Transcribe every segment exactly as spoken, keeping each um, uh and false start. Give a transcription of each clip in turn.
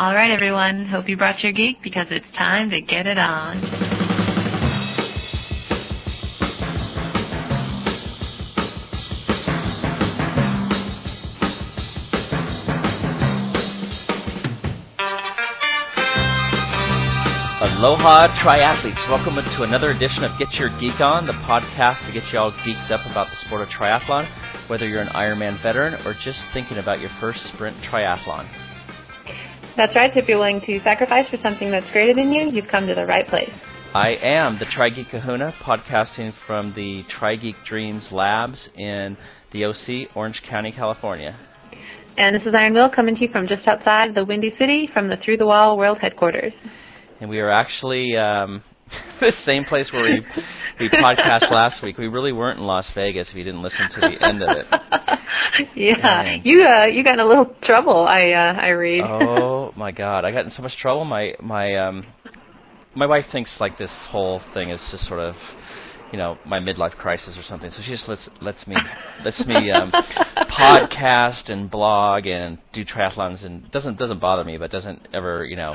All right, everyone. Hope you brought your geek because it's time to get it on. Aloha, triathletes. Welcome to another edition of Get Your Geek On, the podcast to get you all geeked up about the sport of triathlon, whether you're an Ironman veteran or just thinking about your first sprint triathlon. That's right. If you're willing to sacrifice for something that's greater than you, you've come to the right place. I am the Tri-Geek Kahuna, podcasting from the Tri-Geek Dreams Labs in the O C, Orange County, California. And this is Iron Will coming to you from just outside the Windy City from the Through the Wall World Headquarters. And we are actually um, the same place where we, we podcast last week. We really weren't in Las Vegas if you didn't listen to the end of it. Yeah, Dang. you uh, you got in a little trouble. I uh, I read. Oh my God, I got in so much trouble. My my um my wife thinks like this whole thing is just sort of, you know, my midlife crisis or something. So she just lets lets me lets me um, podcast and blog and do triathlons, and doesn't doesn't bother me, but doesn't ever, you know,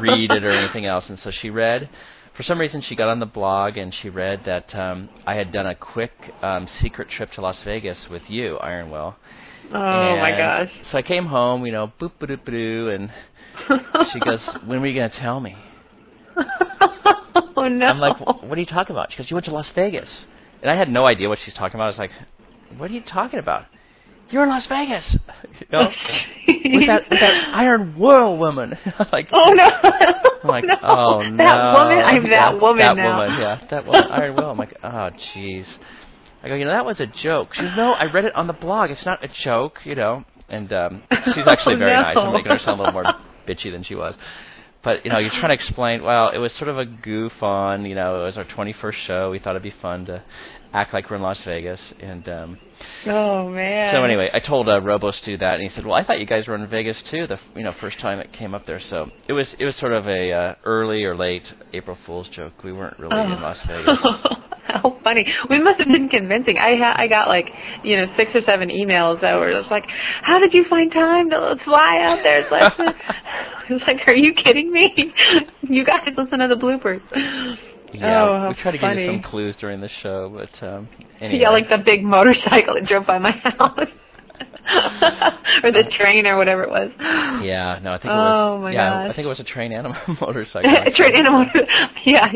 read it or anything else. And so she read. For some reason, she got on the blog and she read that um, I had done a quick um, secret trip to Las Vegas with you, Iron Will. Oh, and my gosh. So I came home, you know, boop, ba doop, ba doo, and she goes, when were you going to tell me? Oh, no. I'm like, what are you talking about? She goes, you went to Las Vegas. And I had no idea what she's talking about. I was like, what are you talking about? You're in Las Vegas, you know, with that with that Iron Will woman. like, oh no! I'm like, no. oh no! That woman, I'm that, that woman that now. That woman, yeah, that woman, Iron Will. I'm like, oh jeez. I go, you know, that was a joke. She goes, no, I read it on the blog. It's not a joke, you know. And um, she's actually very oh, no. nice. I'm making her sound a little more bitchy than she was. But you know, you're trying to explain. Well, it was sort of a goof on. You know, it was our twenty-first show. We thought it'd be fun to act like we're in Las Vegas, and um, oh man. So anyway, I told uh, Robo Stu that, and he said, "Well, I thought you guys were in Vegas too. The you know first time it came up there, so it was it was sort of a uh, early or late April Fool's joke. We weren't really oh. in Las Vegas." How funny! We must have been convincing. I ha- I got like you know six or seven emails that were just like, "How did you find time to fly out there?" It's like, I was like, "Are you kidding me? You guys listen to the bloopers." Yeah, oh, we try to funny. give you some clues during the show, but um, anyway. Yeah, like the big motorcycle that drove by my house, or the train, or whatever it was. Yeah, no, I think oh, it was. My yeah, gosh. I think it was a train and a motorcycle. A train and a motorcycle. Yeah,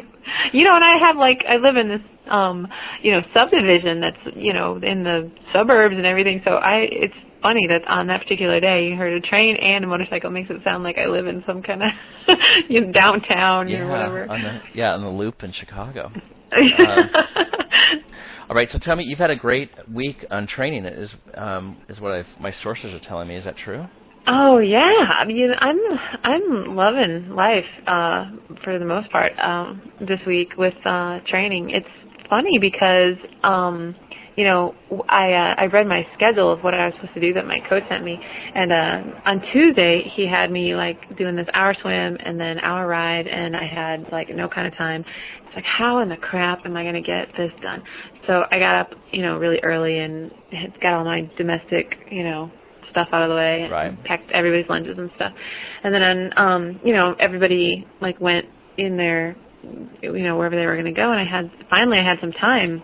you know, and I have like I live in this, um, you know, subdivision that's you know in the suburbs and everything. So I, it's funny that on that particular day you heard a train and a motorcycle. It makes it sound like I live in some kind of you know, downtown yeah, or whatever. On the, yeah, on the loop in Chicago. um, all right, so tell me, you've had a great week on training. Is um, is what I've, my sources are telling me. Is that true? Oh yeah, I mean I'm I'm loving life uh, for the most part um, this week with uh, training. It's funny because. Um, You know, I uh, I read my schedule of what I was supposed to do that my coach sent me, and uh, on Tuesday he had me like doing this hour swim and then hour ride, and I had like no kind of time. It's like, how in the crap am I going to get this done? So I got up, you know, really early and got all my domestic, you know, stuff out of the way, right. and packed everybody's lunches and stuff, and then um, you know, everybody like went in there, you know, wherever they were going to go, and I had finally I had some time.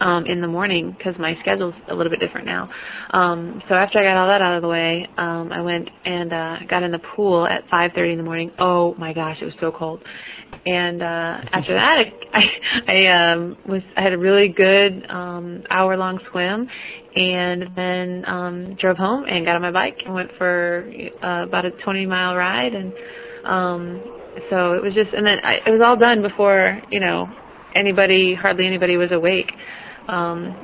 Um, in the morning because my schedule's a little bit different now. Um, so after I got all that out of the way, um, I went and uh, got in the pool at five thirty in the morning. Oh, my gosh, it was so cold. And uh, after that, I, I, um, was, I had a really good um, hour-long swim and then um, drove home and got on my bike and went for uh, about a twenty-mile ride. And um, so it was just – and then I, it was all done before, you know – Anybody, hardly anybody was awake. Um,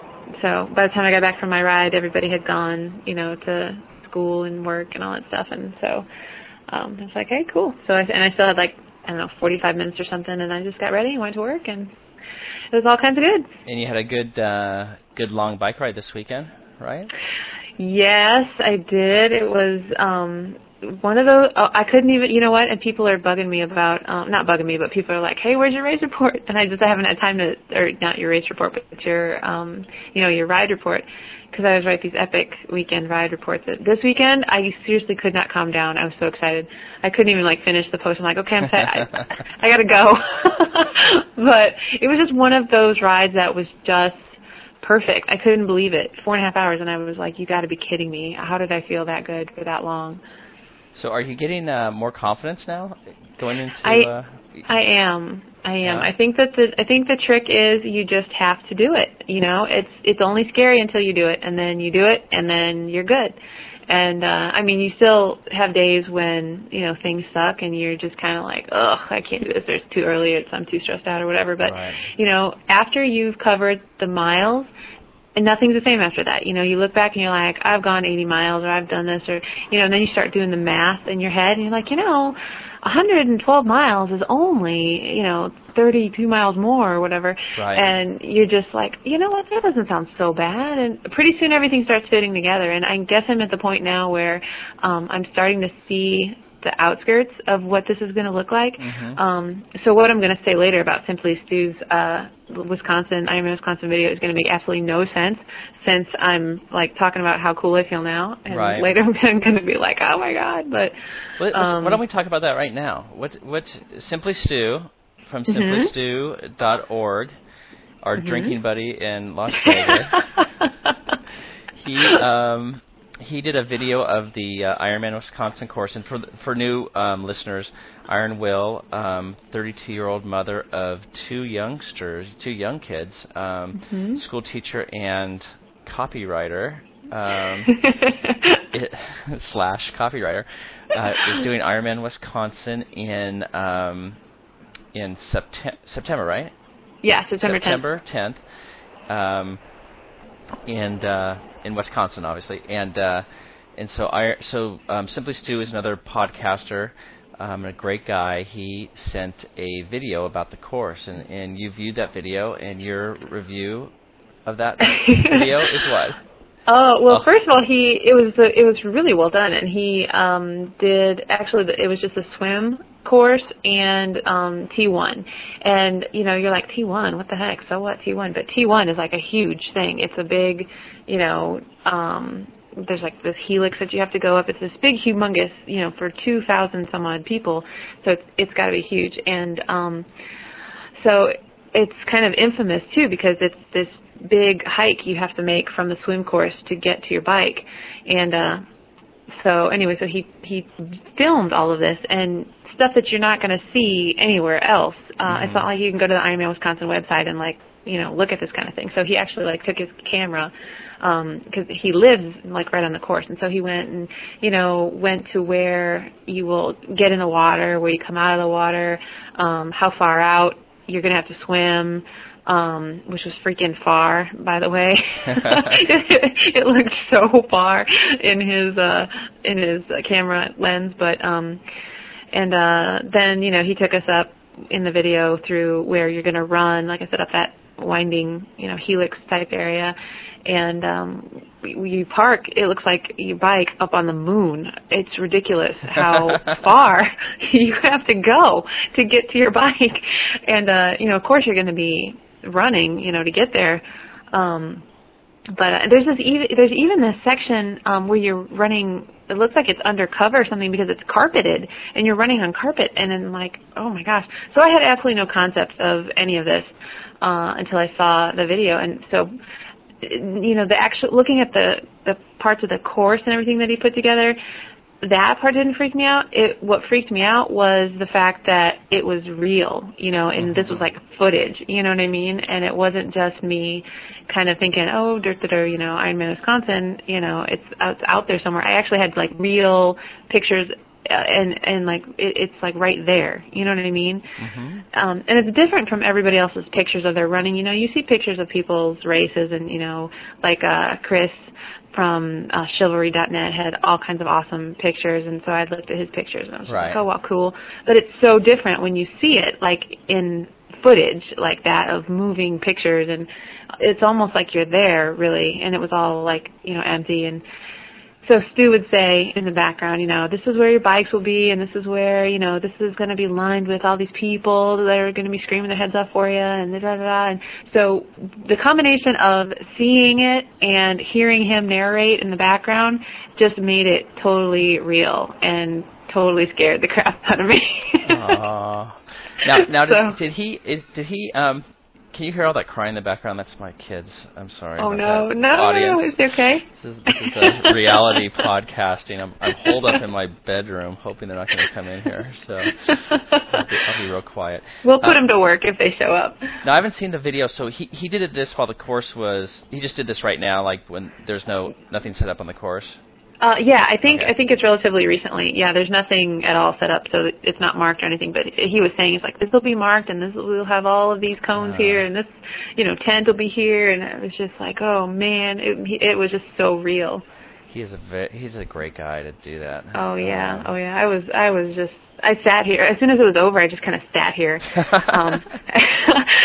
so by the time I got back from my ride, everybody had gone, you know, to school and work and all that stuff. And so um, I was like, hey, cool. So I, and I still had like, I don't know, forty-five minutes or something. And I just got ready and went to work. And it was all kinds of good. And you had a good, uh, good long bike ride this weekend, right? Yes, I did. It was, um, one of those, oh, I couldn't even, you know what, and people are bugging me about, um, not bugging me, but people are like, hey, where's your race report? And I just, I haven't had time to, or not your race report, but your, um, you know, your ride report, because I always write these epic weekend ride reports. This weekend, I seriously could not calm down. I was so excited. I couldn't even, like, finish the post. I'm like, okay, I'm set. I, I got to go. But it was just one of those rides that was just perfect. I couldn't believe it. Four and a half hours, and I was like, you got to be kidding me. How did I feel that good for that long? So are you getting uh, more confidence now going into? I, uh, I am. I am. Yeah. I think that the I think the trick is you just have to do it. You know, it's it's only scary until you do it, and then you do it, and then you're good. And uh, I mean, you still have days when you know things suck, and you're just kind of like, ugh, I can't do this. Or it's too early. Or it's, I'm too stressed out, or whatever. But right. you know, after you've covered the miles. And nothing's the same after that. You know, you look back and you're like, I've gone eighty miles, or I've done this, or, you know, and then you start doing the math in your head, and you're like, you know, one hundred twelve miles is only, you know, thirty-two miles more or whatever. Right. And you're just like, you know what, that doesn't sound so bad. And pretty soon everything starts fitting together. And I guess I'm at the point now where um, I'm starting to see the outskirts of what this is going to look like. Mm-hmm. Um, so what I'm going to say later about Simply Stu's uh, Wisconsin, Ironman Wisconsin video is going to make absolutely no sense since I'm, like, talking about how cool I feel now. And right. later I'm going to be like, oh, my God. But well, um, why don't we talk about that right now? What, what's Simply Stu from simply stu dot org, mm-hmm. our mm-hmm. drinking buddy in Las Vegas, he... Um, He did a video of the uh, Ironman Wisconsin course, and for th- for new um, listeners, Iron Will, um, thirty-two-year-old mother of two youngsters, two young kids, um, mm-hmm. school teacher and copywriter, um, it, slash copywriter, uh, is doing Ironman Wisconsin in um, in Septem- September, right? Yeah, September tenth. September tenth. Um, and... Uh, in Wisconsin, obviously, and uh, and so I so um, Simply Stu is another podcaster, um, a great guy. He sent a video about the course, and, and you viewed that video, and your review of that video is what? Oh well, oh. First of all, he it was it was really well done, and he um, did actually it was just a swim course and um, T one, and you know you're like T one, what the heck? So what T one? But T one is like a huge thing. It's a big you know, um, there's like this helix that you have to go up. It's this big, humongous, you know, for two thousand some odd people. So it's, it's got to be huge. And um, so it's kind of infamous, too, because it's this big hike you have to make from the swim course to get to your bike. And uh, so anyway, so he, he filmed all of this and stuff that you're not going to see anywhere else. Uh, mm-hmm. It's not like you can go to the Ironman Wisconsin website and, like, you know, look at this kind of thing. So he actually, like, took his camera because um, he lives, like, right on the course. And so he went and, you know, went to where you will get in the water, where you come out of the water, um, how far out you're going to have to swim, um, which was freaking far, by the way. It looked so far in his uh, in his uh, camera lens. But um, and uh, then, you know, he took us up in the video through where you're going to run, like I said, up that winding, you know, helix-type area. And um, you park, it looks like you bike up on the moon. It's ridiculous how far you have to go to get to your bike. And, uh, you know, of course you're going to be running, you know, to get there. Um, but uh, there's, this even, there's even this section um, where you're running – it looks like it's undercover or something because it's carpeted and you're running on carpet. And then like, oh my gosh. So I had absolutely no concept of any of this, uh, until I saw the video. And so, you know, the actual looking at the, the parts of the course and everything that he put together, that part didn't freak me out. It, what freaked me out was the fact that it was real, you know, and this was like footage, you know what I mean? And it wasn't just me kind of thinking, oh, dirt, you know, Ironman Wisconsin, you know, it's, it's out there somewhere. I actually had like real pictures and, and like, it, it's like right there, you know what I mean? Mm-hmm. Um, and it's different from everybody else's pictures of their running. You know, you see pictures of people's races and, you know, like, uh, Chris, from uh, chivalry dot net had all kinds of awesome pictures, and so I looked at his pictures and I was right. like, oh, well, cool. But it's so different when you see it, like in footage like that of moving pictures, and it's almost like you're there, really, and it was all, like, you know, empty, and So Stu would say in the background, you know, this is where your bikes will be, and this is where, you know, this is going to be lined with all these people that are going to be screaming their heads off for you, and da da da. And so the combination of seeing it and hearing him narrate in the background just made it totally real and totally scared the crap out of me. Aww. Now, now did, so, did he? Is, did he? Um, Can you hear all that crying in the background? That's my kids. I'm sorry. Oh, no. That. No, audience. No, it's okay. This is, this is a reality podcasting. I'm, I'm holed up in my bedroom hoping they're not going to come in here. So I'll be, I'll be real quiet. We'll put um, them to work if they show up. Now, I haven't seen the video. So he, he did this while the course was – he just did this right now, like when there's no nothing set up on the course? Uh, yeah, I think okay. I think it's relatively recently. Yeah, there's nothing at all set up, so it's not marked or anything. But he was saying, he's like, this will be marked, and this will, we'll have all of these cones uh, here, and this, you know, tent will be here. And it was just like, oh, man, it, it was just so real. He is a ve- he's a great guy to do that. Oh, yeah. Oh, yeah. I was I was just, I sat here. As soon as it was over, I just kind of sat here. Um,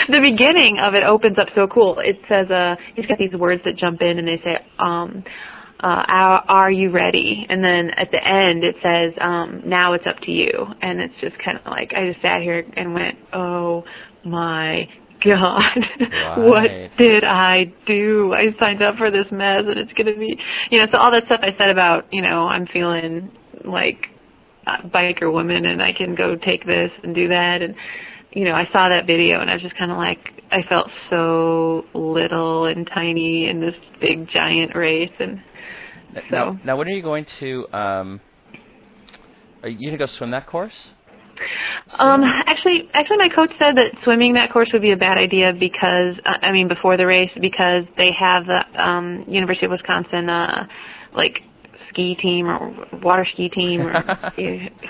the beginning of it opens up so cool. It says, uh, he's got these words that jump in, and they say, um... Uh, are, are you ready? And then at the end it says, um, now it's up to you. And it's just kind of like, I just sat here and went, oh my God, right. What did I do? I signed up for this mess, and it's going to be, you know, so all that stuff I said about, you know, I'm feeling like a biker woman and I can go take this and do that. And, you know, I saw that video and I was just kind of like, I felt so little and tiny in this big giant race. And, So. Now, now, when are you going to, um, are you going to go swim that course? So. Um, actually, actually, my coach said that swimming that course would be a bad idea because, uh, I mean, before the race, because they have the um, University of Wisconsin, uh, like, ski team or water ski team, or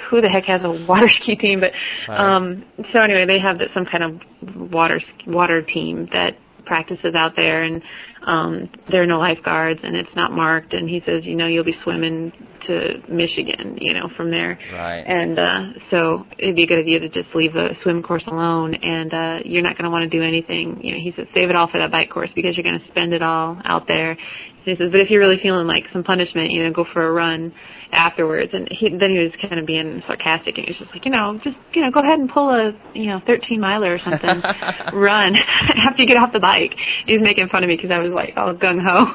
who the heck has a water ski team? But um, so anyway, they have some kind of water water team that practices out there, and um, there are no lifeguards, and it's not marked. And he says, you know, you'll be swimming to Michigan, you know, from there. Right. And uh, so it'd be a good idea to just leave the swim course alone, and uh, you're not going to want to do anything. You know, he says, save it all for that bike course because you're going to spend it all out there. He says, but if you're really feeling like some punishment, you know, go for a run afterwards. And he, then he was kind of being sarcastic, and he was just like, you know, just, you know, go ahead and pull a, you know, thirteen miler or something, run after you get off the bike. He was making fun of me because I was like, oh, gung-ho.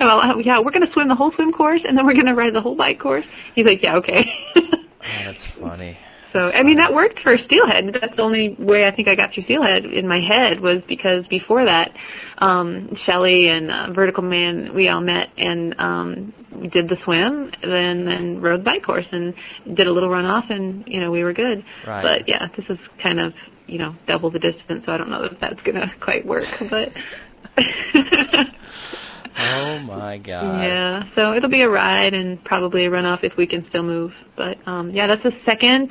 Well, yeah, we're going to swim the whole swim course, and then we're going to ride the whole bike course. He's like, yeah, okay. Oh, that's funny. So, I mean, that worked for Steelhead. That's the only way I think I got through Steelhead in my head was because before that, um, Shelly and uh, Vertical Man, we all met and um, did the swim, then then rode the bike course and did a little runoff, and, you know, we were good. Right. But, yeah, this is kind of, you know, double the distance, so I don't know if that's going to quite work. But oh, my God. Yeah, so it'll be a ride and probably a runoff if we can still move. But, um, yeah, that's the second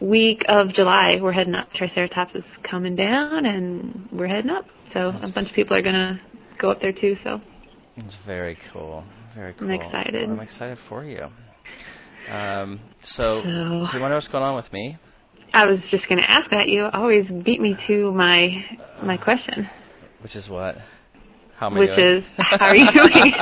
week of July. We're heading up. Triceratops is coming down, and we're heading up. So that's a bunch of people are going to go up there, too. So it's very cool. Very cool. I'm excited. Well, I'm excited for you. Um, so, so, so you want to know what's going on with me? I was just going to ask that. You always beat me to my my question. Which is what? How Which doing? Is, how are you doing?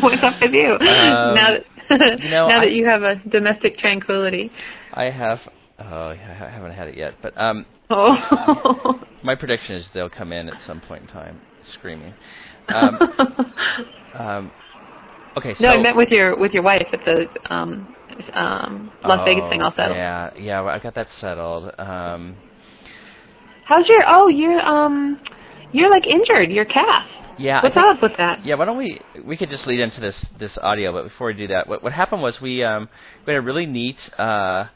What's up with you? Um, now that, you know, now that I, you have a domestic tranquility. I have, oh, I haven't had it yet. But um, oh. um, my prediction is they'll come in at some point in time screaming. Um, um, okay, so. No, I met with your, with your wife at the um, um, Las oh, Vegas thing all settled. Yeah, yeah, I got that settled. Um, How's your, oh, you're, um, you're like injured, your calf. Yeah, what's think, up with that? Yeah, why don't we we could just lead into this this audio? But before we do that, what what happened was we um we had a really neat uh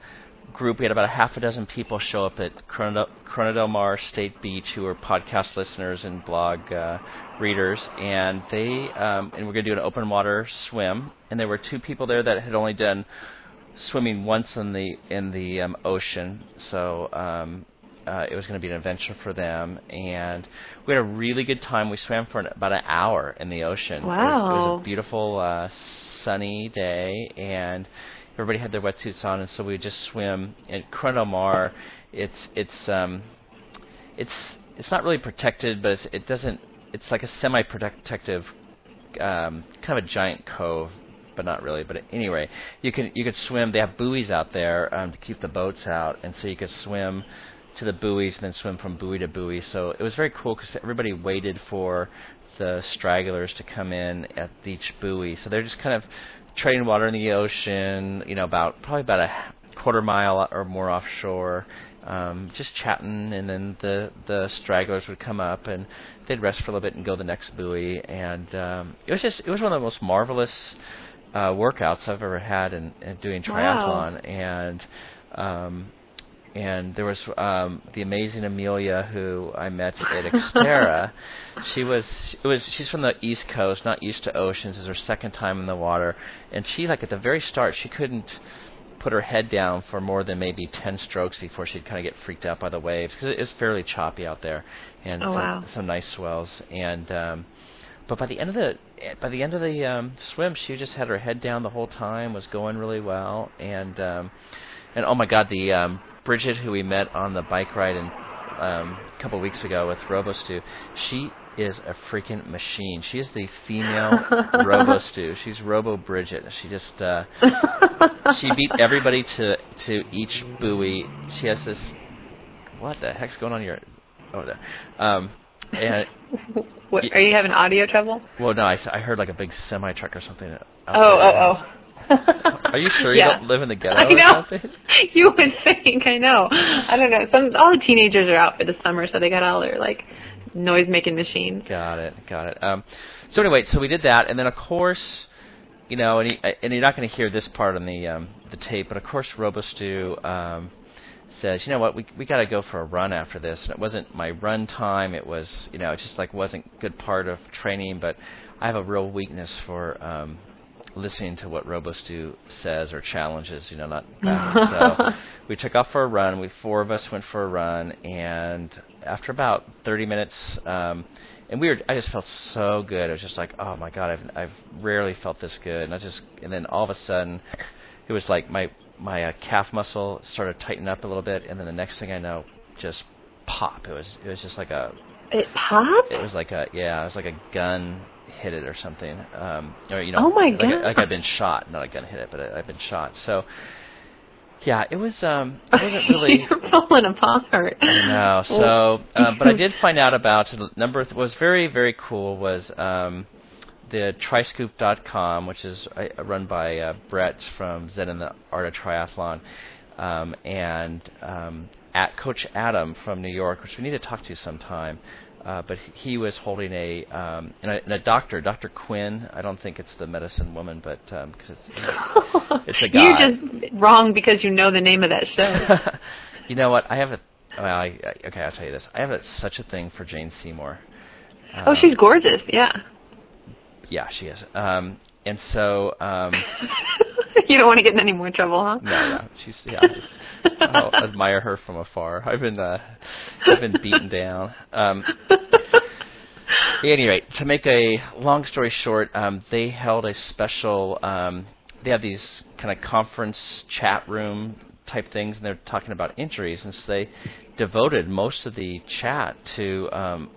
group. We had about a half a dozen people show up at Corona, Corona Del Mar State Beach who are podcast listeners and blog uh, readers, and they um and we're gonna do an open water swim. And there were two people there that had only done swimming once in the in the um, ocean, so um. Uh, it was going to be an adventure for them, and we had a really good time. We swam for an, about an hour in the ocean. Wow. It was, it was a beautiful, uh, sunny day, and everybody had their wetsuits on, and so we would just swim. In Corona Del Mar, it's it's um, it's it's not really protected, but it's, it doesn't. It's like a semi-protective, um, kind of a giant cove but not really. But anyway, you can you could swim. They have buoys out there um, to keep the boats out, and so you could swim to the buoys and then swim from buoy to buoy. So it was very cool because everybody waited for the stragglers to come in at each buoy. So they're just kind of treading water in the ocean, you know, about probably about a quarter mile or more offshore, um, just chatting, and then the, the stragglers would come up and they'd rest for a little bit and go to the next buoy. And um, it was just, it was one of the most marvelous uh, workouts I've ever had in, in doing triathlon. Wow. And um, And there was um, the amazing Amelia, who I met at Xterra. she was, it was, she's from the East Coast, not used to oceans. This is her second time in the water, and she, like at the very start, she couldn't put her head down for more than maybe ten strokes before she'd kind of get freaked out by the waves because it is fairly choppy out there, and oh, wow. some, some nice swells. And um, but by the end of the by the end of the um, swim, she just had her head down the whole time, was going really well, and um, and oh my God, the um, Bridget, who we met on the bike ride in, um, a couple of weeks ago with Robo Stu, she is a freaking machine. She is the female Robo Stu. She's Robo Bridget. She just uh, she beat everybody to to each buoy. She has this what the heck's going on here? Oh, there. Um, and what, are you having audio trouble? Well, no, I, I heard like a big semi truck or something. Oh, oh, oh. Are you sure you yeah. don't live in the ghetto I know. Or something? You would think, I know. I don't know. Some all the teenagers are out for the summer, so they got all their like noise making machines. Got it, got it. Um, so anyway, so we did that, and then of course, you know, and, he, and you're not going to hear this part on the um, the tape, but of course, Robo Stu um, says, you know what, we we got to go for a run after this, and it wasn't my run time. It was, you know, it just like wasn't good part of training, but I have a real weakness for. Um, listening to what Robo Stu says or challenges, you know, not back. So we took off for a run. We four of us went for a run, and after about thirty minutes, um, and we were. I just felt so good. I was just like, oh my God, I've I've rarely felt this good. And I just, and then all of a sudden, it was like my my uh, calf muscle started tightening up a little bit, and then the next thing I know, just pop. It was it was just like a. It popped. It was like a yeah. It was like a gun. Hit it or something, um, or you know, oh my God. Like, like I've been shot. Not a gun hit it, but I, I've been shot. So, yeah, it was. Um, it wasn't really. You're falling apart. I know. So, uh, but I did find out about a number. Th- what was very very cool was um, the triscoop dot com, which is uh, run by uh, Brett from Zen and the Art of Triathlon, um, and um, at Coach Adam from New York, which we need to talk to sometime. Uh, but he was holding a, um, and a and a doctor, Dr. Quinn. I don't think it's the medicine woman, but um, cause it's, it's a guy. You're just wrong because you know the name of that show. You know what? I have a, well, I, okay, I'll tell you this. I have a, such a thing for Jane Seymour. Um, oh, she's gorgeous, yeah. Yeah, she is. Um, and so... Um, you don't want to get in any more trouble, huh? No, no. She's, yeah. I admire her from afar. I've been, uh, I've been beaten down. Um, at any rate, to make a long story short, um, they held a special. Um, they have these kind of conference chat room type things, and they're talking about injuries, and so they devoted most of the chat to um,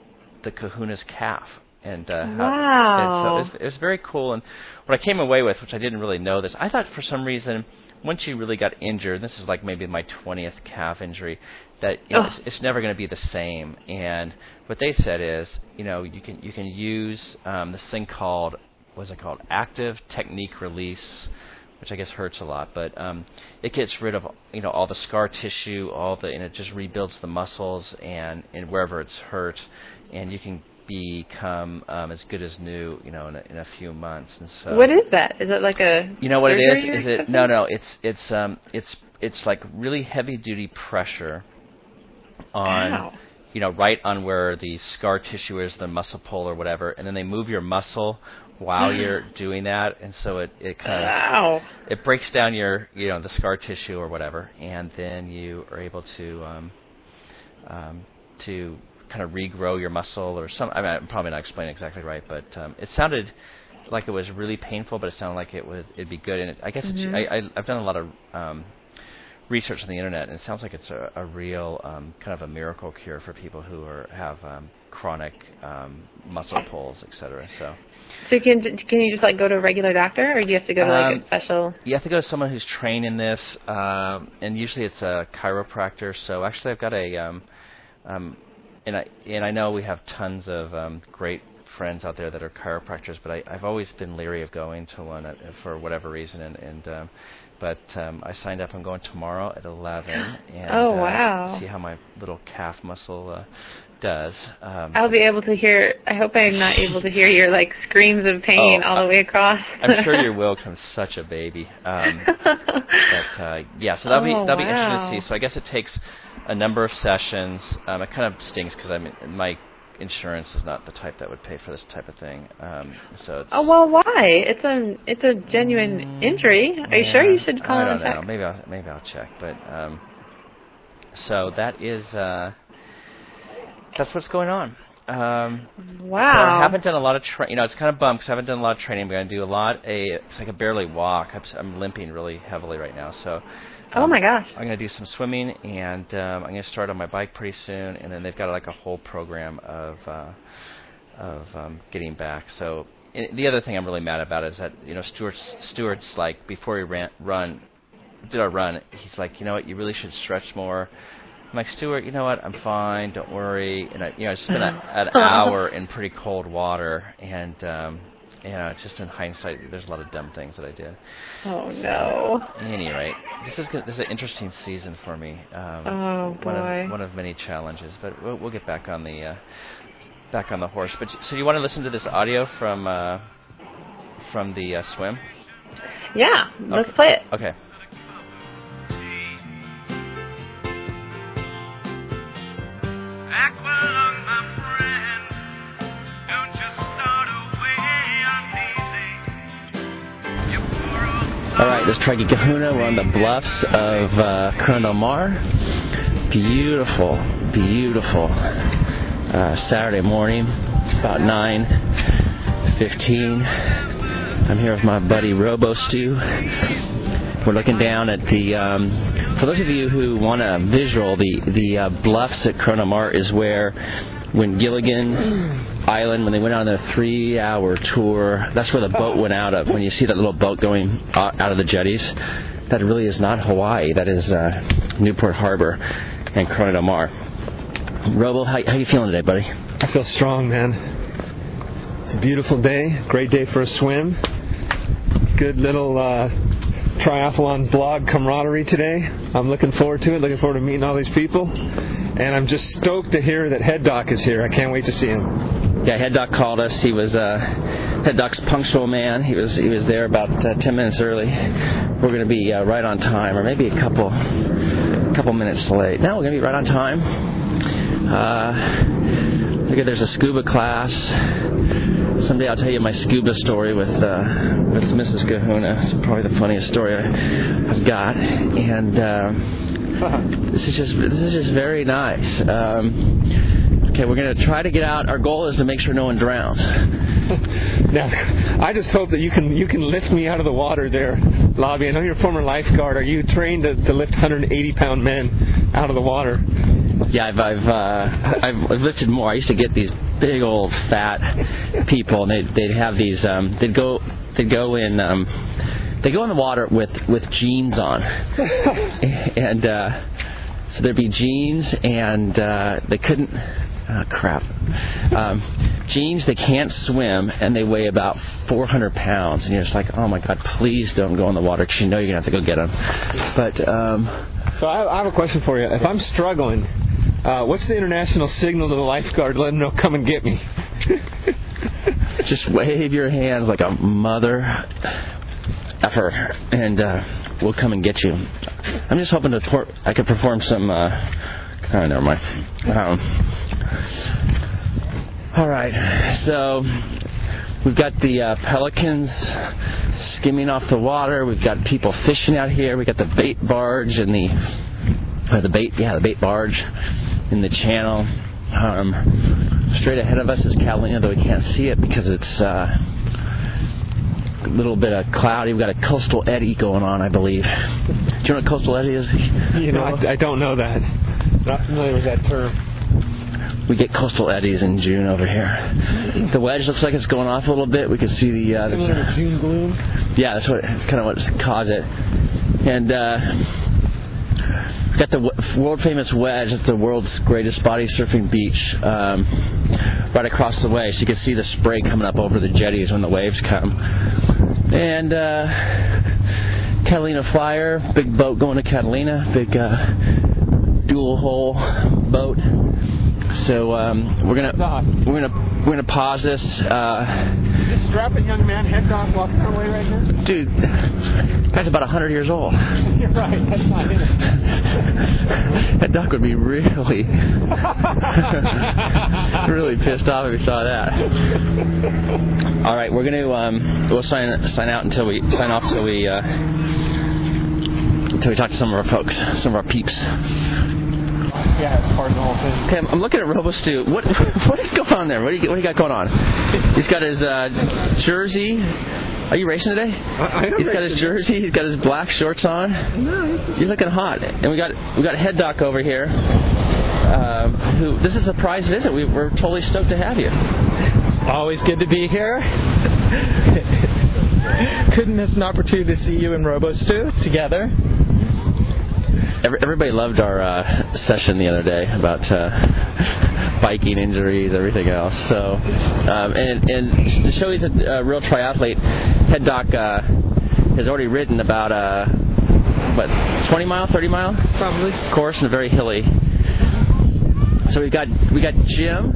the Kahuna's calf. And, uh, wow. how, and so it was, it was very cool. And what I came away with, which I didn't really know this, I thought for some reason, once you really got injured, this is like maybe my twentieth calf injury, that you know, it's, it's never going to be the same. And what they said is, you know, you can you can use um, this thing called, what's it called, active technique release, which I guess hurts a lot, but um, it gets rid of you know all the scar tissue, all the, and it just rebuilds the muscles and, and wherever it's hurt, and you can become um, as good as new, you know, in a, in a few months. And so, what is that? Is it like a you know what it is? Is it no, no? It's it's um it's it's like really heavy duty pressure on wow. you know right on where the scar tissue is, the muscle pull or whatever, and then they move your muscle while mm. you're doing that, and so it it kind of wow. it breaks down your you know the scar tissue or whatever, and then you are able to um um to kind of regrow your muscle or some. I mean, I'm probably not explaining exactly right, but um, it sounded like it was really painful, but it sounded like it would it'd be good. And it, I guess mm-hmm. it's, I, I, I've done a lot of um, research on the internet, and it sounds like it's a, a real um, kind of a miracle cure for people who are, have um, chronic um, muscle pulls, et cetera. So, so can can you just like go to a regular doctor, or do you have to go to like um, a special? You have to go to someone who's trained in this, um, and usually it's a chiropractor. So actually, I've got a, um, um, and I and I know we have tons of um, great friends out there that are chiropractors, but I, I've always been leery of going to one uh, for whatever reason, and, and um, but um, I signed up. I'm going tomorrow at eleven, and oh, wow. uh, see how my little calf muscle uh, does. Um, I'll be able to hear. I hope I'm not able to hear your like screams of pain oh, all the way across. I'm sure your will comes such a baby. Um, but uh, yeah, so that'll oh, be that'll wow. be interesting to see. So I guess it takes a number of sessions. Um, it kind of stinks because I'm my. insurance is not the type that would pay for this type of thing. Um, so it's oh well, why? It's a it's a genuine mm, injury. Are yeah, you sure you should call? I don't know. Check? Maybe I'll maybe I'll check. But um, so that is uh, that's what's going on. Um, wow. So I haven't done a lot of tra- you know it's kind of bummed because I haven't done a lot of training. But I do a lot. A it's like I barely walk. I'm, I'm limping really heavily right now. So. Um, oh my gosh! I'm gonna do some swimming, and um, I'm gonna start on my bike pretty soon. And then they've got like a whole program of uh, of um, getting back. So and the other thing I'm really mad about is that you know Stuart's Stuart's like before he ran run did our run, he's like, you know what, you really should stretch more. I'm like, Stuart, you know what, I'm fine, don't worry. And I, you know, I spent an hour in pretty cold water, and um, you know, it's just in hindsight, there's a lot of dumb things that I did. Oh no. So, anyway. This is this is an interesting season for me. Um, oh boy! One of, one of many challenges, but we'll, we'll get back on the uh, back on the horse. But so you want to listen to this audio from uh, from the uh, swim? Yeah, let's okay. play it. Okay. All right, this is Tri-Geek Kahuna. We're on the bluffs of uh, Corona Del Mar. Beautiful, beautiful uh, Saturday morning. It's about nine fifteen. I'm here with my buddy Robo Stu. We're looking down at the. Um, for those of you who want a visual, the the uh, bluffs at Corona Del Mar is where. When Gilligan Island, when they went on their three-hour tour, that's where the boat went out of. When you see that little boat going out of the jetties, that really is not Hawaii. That is uh, Newport Harbor and Corona Del Mar. Robo, how how you feeling today, buddy? I feel strong, man. It's a beautiful day. Great day for a swim. Good little uh, triathlon blog camaraderie today. I'm looking forward to it. Looking forward to meeting all these people. And I'm just stoked to hear that Head Doc is here. I can't wait to see him. Yeah, Head Doc called us. He was uh, Head Doc's punctual man. He was he was there about uh, ten minutes early. We're going to be uh, right on time, or maybe a couple couple minutes late. No, we're going to be right on time. Uh, look, at there's a scuba class. Someday I'll tell you my scuba story with uh, with Missus Kahuna. It's probably the funniest story I've got. And. Uh, This is just this is just very nice. Um, okay, we're gonna try to get out. Our goal is to make sure no one drowns. Now, I just hope that you can you can lift me out of the water there, Lobby. I know you're a former lifeguard. Are you trained to, to lift one hundred eighty pound men out of the water? Yeah, I've I've, uh, I've lifted more. I used to get these big old fat people, and they'd they'd have these. Um, they'd go they'd go in. Um, They go in the water with, with jeans on, and uh, so there'd be jeans, and uh, they couldn't. Oh crap! Um, jeans, they can't swim, and they weigh about four hundred pounds, and you're just like, oh my god, please don't go in the water because you know you're gonna have to go get them. But um, so I, I have a question for you. If I'm struggling, uh, what's the international signal to the lifeguard? Let them know, come and get me. Just wave your hands like a mother. Effort, and uh, we'll come and get you. I'm just hoping to por- I could perform some. Uh, oh, never mind. Um, all right, so we've got the uh, pelicans skimming off the water. We've got people fishing out here. We got the bait barge and the uh, the bait yeah the bait barge in the channel. Um, straight ahead of us is Catalina, though we can't see it because it's. Uh, little bit of cloudy. We've got a coastal eddy going on, I believe. Do you know what a coastal eddy is? You know, I, I don't know that. Not familiar with that term. We get coastal eddies in June over here. The wedge looks like it's going off a little bit. We can see the... Uh, Similar the, to June gloom? Yeah, that's what kind of what caused it. And... Uh, got the world-famous wedge at the world's greatest body surfing beach um, right across the way. So you can see the spray coming up over the jetties when the waves come. And uh, Catalina Flyer, big boat going to Catalina, big uh, dual-hull boat. So um, we're gonna we're gonna we're gonna pause this. Uh, this strapping young man, Head Doc, walking away right now. Dude, that's about a hundred years old. You're right. That's not it. Head Doc would be really, really pissed off if he saw that. All right, we're gonna um, we'll sign sign out until we sign off till we uh, until we talk to some of our folks, some of our peeps. Yeah, it's part of the whole thing. Okay, I'm looking at Robo Stu. What what is going on there? What do you what do you got going on? He's got his uh, jersey. Are you racing today? I, I am. He's got his jersey. He's got his black shorts on. No, you're looking hot. And we got we got Head Doc over here. Um, who this is a surprise visit. We, we're totally stoked to have you. It's always good to be here. Couldn't miss an opportunity to see you and Robo Stu together. Everybody loved our uh, session the other day about uh, biking injuries, everything else. So, um, and, and to show he's a, a real triathlete, Head Doc uh, has already written about a what twenty mile, thirty mile, probably course, and very hilly. So we've got we got Jim,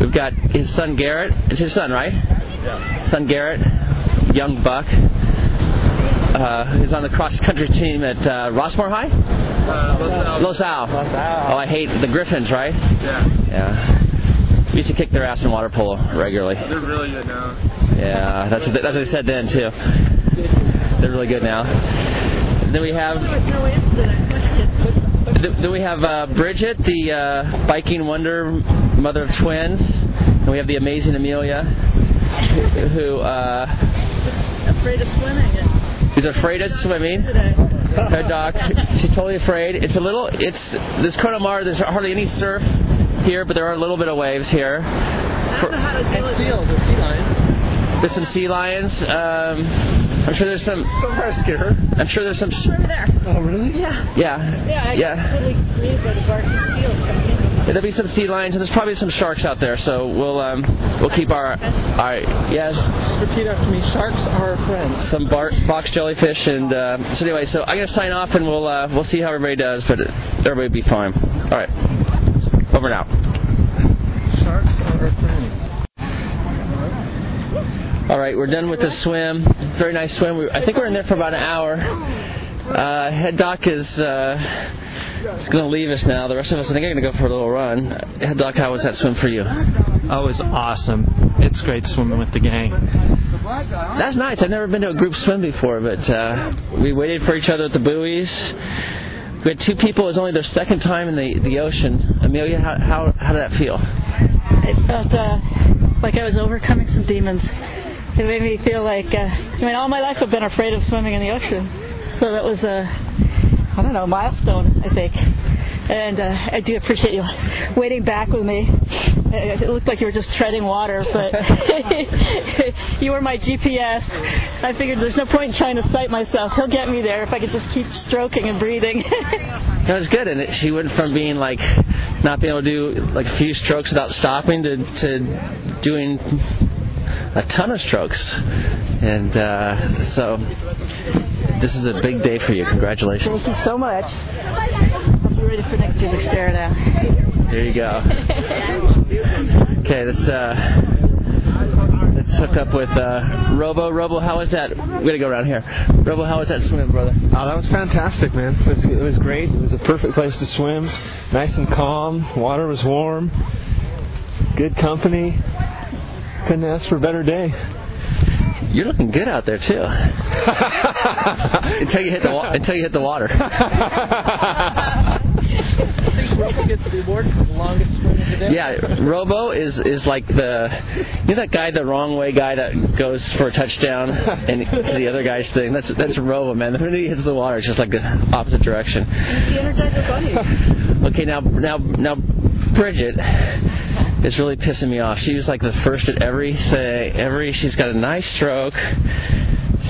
we've got his son Garrett. It's his son, right? Yeah. Son Garrett, young buck. Uh, he's on the cross-country team at uh, Rossmore High? Uh, Los Al. Los Al. Oh, I hate the Griffins, right? Yeah. Yeah. We used to kick their ass in water polo regularly. They're really good now. Yeah, that's what, they, that's what they said then, too. They're really good now. And then we have... Then we have uh, Bridget, the uh, biking wonder, mother of twins. And we have the amazing Amelia, who... Uh, afraid of swimming. He's afraid of swimming. Head Doc, she's totally afraid. It's a little, it's, this Corona Del Mar, there's hardly any surf here, but there are a little bit of waves here. I don't know how to deal with seals, there's sea lions. There's some sea lions. Um, I'm sure there's some. I'm sure there's some. Over there. Oh, really? Yeah. Yeah. Yeah, I yeah. Really believe that the barking seals coming in. There'll be some sea lions, and there's probably some sharks out there, so we'll um, we'll keep our... our yes. Just repeat after me. Sharks are our friends. Some bar, box jellyfish, and... Uh, so anyway, so I'm going to sign off, and we'll uh, we'll see how everybody does, but everybody will be fine. All right. Over and out. Sharks are our friends. All right, we're done with the swim. Very nice swim. We, I think we're in there for about an hour. Uh, Head Doc is uh, is going to leave us now. The rest of us, I think, are going to go for a little run. Head Doc, how was that swim for you? Oh, it was awesome. It's great swimming with the gang. That's nice. I've never been to a group swim before, but uh, we waited for each other at the buoys. We had two people. It was only their second time in the, the ocean. Amelia, how, how how did that feel? It felt uh, like I was overcoming some demons. It made me feel like, uh, I mean, all my life I've been afraid of swimming in the ocean. So that was a, I don't know, milestone, I think. And uh, I do appreciate you waiting back with me. It looked like you were just treading water, but you were my G P S. I figured there's no point in trying to sight myself. He'll get me there if I could just keep stroking and breathing. That was good. And it, she went from being, like, not being able to do, like, a few strokes without stopping to, to doing... a ton of strokes, and uh, so this is a big day for you. Congratulations. Thank you so much. I'll be ready for next year's Xterra now. There you go. Okay, let's, uh, let's hook up with uh, Robo. Robo, how was that? We're going to go around here. Robo, how was that swimming, brother? Oh, that was fantastic, man. It was, it was great. It was a perfect place to swim. Nice and calm. Water was warm. Good company. Couldn't ask for a better day. You're looking good out there, too. until you hit the wa- until you hit the water. I think Robo gets the award for the longest swim of the day. Yeah, Robo is, is like the, you know that guy, the wrong way guy that goes for a touchdown and to the other guy's thing? That's that's Robo, man. The minute he hits the water, it's just like the opposite direction. He's the Energizer Bunny. Okay, now, now, now Bridget is really pissing me off. She was like the first at everything. Every, she's got a nice stroke.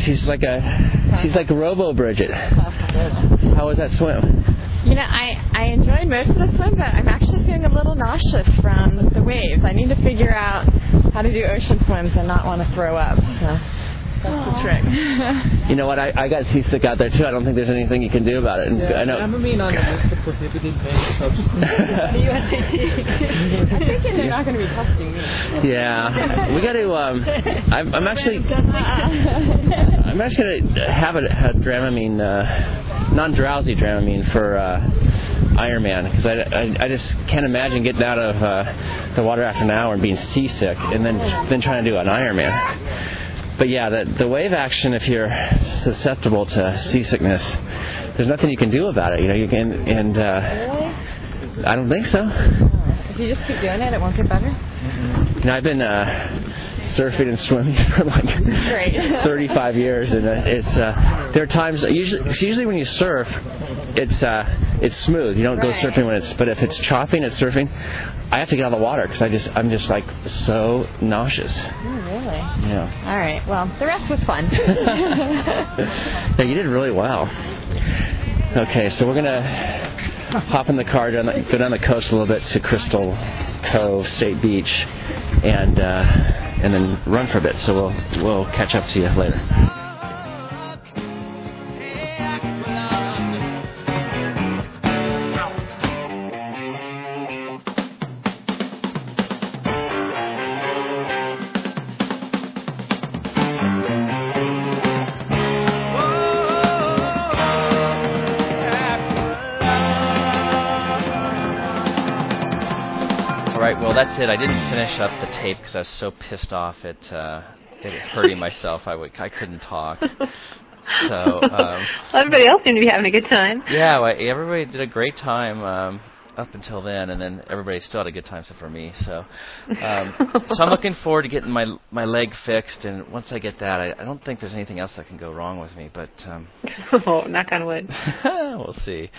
She's like a, she's like Robo Bridget. How was that swim? You know, I, I enjoyed most of the swim, but I'm actually feeling a little nauseous from the waves. I need to figure out how to do ocean swims and not want to throw up. So that's Aww. the trick. You know what? I, I got seasick out there, too. I don't think there's anything you can do about it. Yeah, I know. Amphetamine on the list of prohibited major substances. I'm thinking they're not going to be testing me. Yeah. we got to, um, I'm, I'm actually, I'm actually going to have a, a Dramamine, uh, non-drowsy Dramamine for uh, Ironman, because I, I, I just can't imagine getting out of uh, the water after an hour and being seasick and then then trying to do an Ironman. But yeah, the, the wave action, if you're susceptible to seasickness, there's nothing you can do about it. You know, you can, and uh, I don't think so. If you just keep doing it, it won't get better? You know, I've been uh, surfing and swimming for like thirty-five years, and it's uh, there are times usually it's usually when you surf, it's uh, it's smooth. You don't right. go surfing when it's, but if it's chopping, it's surfing. I have to get out of the water because I just I'm just like so nauseous. Oh really? Yeah. All right. Well, the rest was fun. Yeah, you did really well. Okay, so we're gonna hop in the car, down the, go down the coast a little bit to Crystal Cove State Beach, and uh, and then run for a bit. So we'll we'll catch up to you later. That's it. I didn't finish up the tape because I was so pissed off at uh, it hurting myself. I, w- I couldn't talk. So um, well, everybody else seemed to be having a good time. Yeah, well, everybody did a great time um, up until then, and then everybody still had a good time except for me. So, um, so I'm looking forward to getting my my leg fixed, and once I get that, I, I don't think there's anything else that can go wrong with me. But um, oh, knock on wood. We'll see.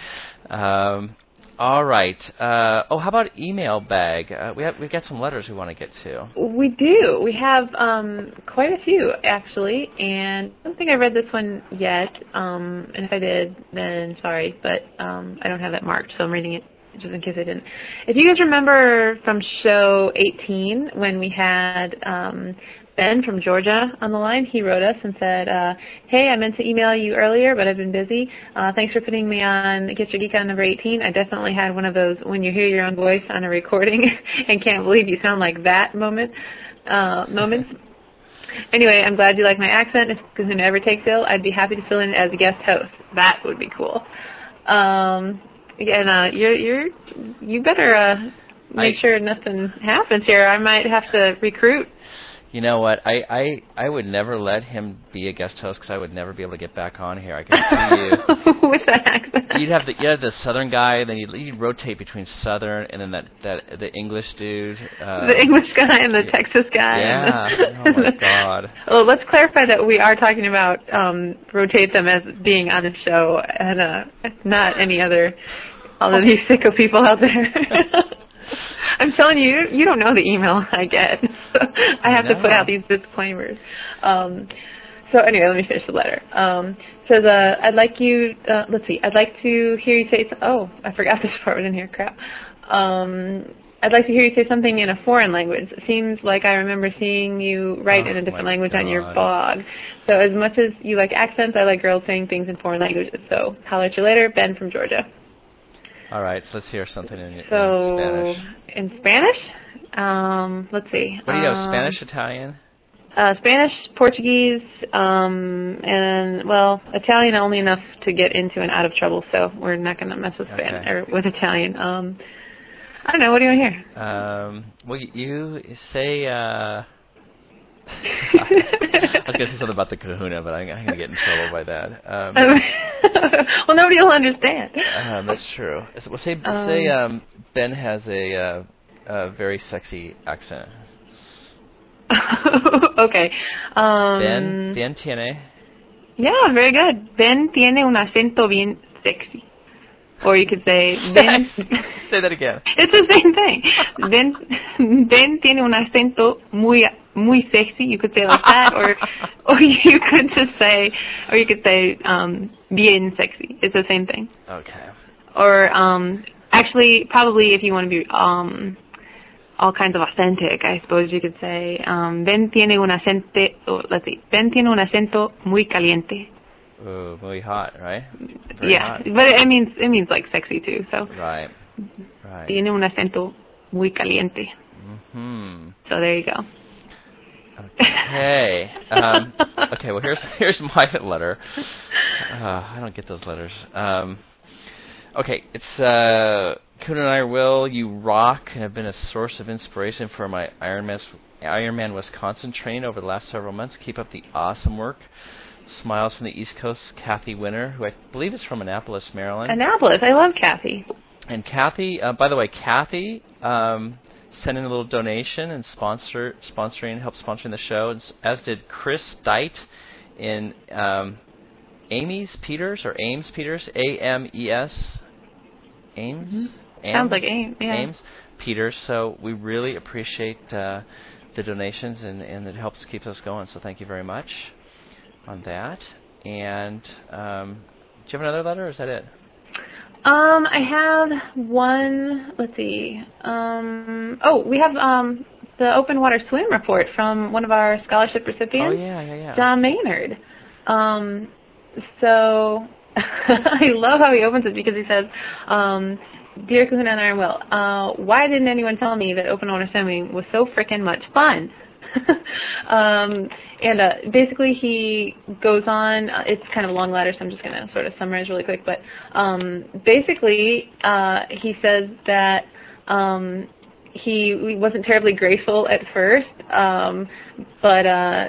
Um, All right. Uh, oh, how about email bag? Uh, we have we got some letters we want to get to. We do. We have um, quite a few actually, and I don't think I read this one yet. Um, and if I did, then sorry, but um, I don't have that marked, so I'm reading it just in case I didn't. If you guys remember from show eighteen when we had um, Ben from Georgia on the line, he wrote us and said, uh, hey, I meant to email you earlier, but I've been busy. Uh, thanks for putting me on Get Your Geek On number eighteen. I definitely had one of those when you hear your own voice on a recording and can't believe you sound like that moment, uh, moments. Anyway, I'm glad you like my accent. If Kahuna ever takes ill, I'd be happy to fill in as a guest host. That would be cool. Um, and uh, you're, you're, you better uh, make I, sure nothing happens here. I might have to recruit. You know what? I, I, I would never let him be a guest host because I would never be able to get back on here. I can see you with that accent. You'd have the you have the Southern guy, then you'd, you'd rotate between Southern and then that, that the English dude. Uh, the English guy and the Texas guy. Yeah. The, oh my God. Well, let's clarify that we are talking about um, rotate them as being on the show and uh, not any other all of these sicko people out there. I'm telling you, you don't know the email I get. I have no. to put out these disclaimers. Um, so anyway, let me finish the letter. Um, it says, uh, I'd like you, uh, let's see, I'd like to hear you say, so- oh, I forgot this part was in here, crap. Um, I'd like to hear you say something in a foreign language. It seems like I remember seeing you write oh, in a different language God. on your blog. So as much as you like accents, I like girls saying things in foreign languages. So holler at you later, Ben from Georgia. All right, so let's hear something in, so, in Spanish. In Spanish? Um, let's see. What do you um, know, Spanish, Italian? Uh, Spanish, Portuguese, um, and, well, Italian only enough to get into and out of trouble, so we're not going to mess with okay. Spanish, or with Italian. Um, I don't know. What do you want to hear? Um, well, you say... Uh, I was going to say something about the kahuna, but I'm, I'm going to get in trouble by that. Um, Well, nobody will understand. Um, that's true. Well, say, um, say um, Ben has a, uh, a very sexy accent. Okay. Um, Ben, Ben tiene. Yeah, very good. Ben tiene un acento bien sexy. Or you could say, Ben... Say that again. It's the same thing. Ben, Ben tiene un acento muy muy sexy. You could say like that, or or you could just say, or you could say, um, bien sexy. It's the same thing. Okay. Or um, actually, probably if you want to be um, all kinds of authentic, I suppose you could say, um, Ben tiene un acento. Oh, let's see. Ben tiene un acento muy caliente. Ooh, really hot, right? Very yeah, hot. But it means it means like sexy too. So right, right. Tiene un acento muy caliente. Mm-hmm. So there you go. Okay. um, okay. Well, here's here's my letter. Uh, I don't get those letters. Um, okay, it's uh, Kuna and I will. You rock and have been a source of inspiration for my Ironman Ironman Wisconsin training over the last several months. Keep up the awesome work. Smiles from the East Coast, Kathy Winter, who I believe is from Annapolis, Maryland. Annapolis, I love Kathy. And Kathy, uh, by the way, Kathy um, sent in a little donation and sponsor, sponsoring, helped sponsoring the show, as did Chris Dite in um, Ames Peters, or Ames Peters, A M E S, Ames? Mm-hmm. Ames? Sounds like Ames, yeah. Ames Peters, so we really appreciate uh, the donations, and, and it helps keep us going, so thank you very much on that. And um, do you have another letter, or is that it? Um, I have one, let's see. Um, oh, we have um, the open water swim report from one of our scholarship recipients. Oh, yeah, yeah, yeah. Don Maynard. Um, so I love how he opens it, because he says, um, Dear Kahuna and Iron Will, uh, why didn't anyone tell me that open water swimming was so frickin' much fun? um, and uh, basically he goes on, uh, it's kind of a long letter, so I'm just going to sort of summarize really quick, but um, basically uh, he says that um, he wasn't terribly graceful at first, um, but uh,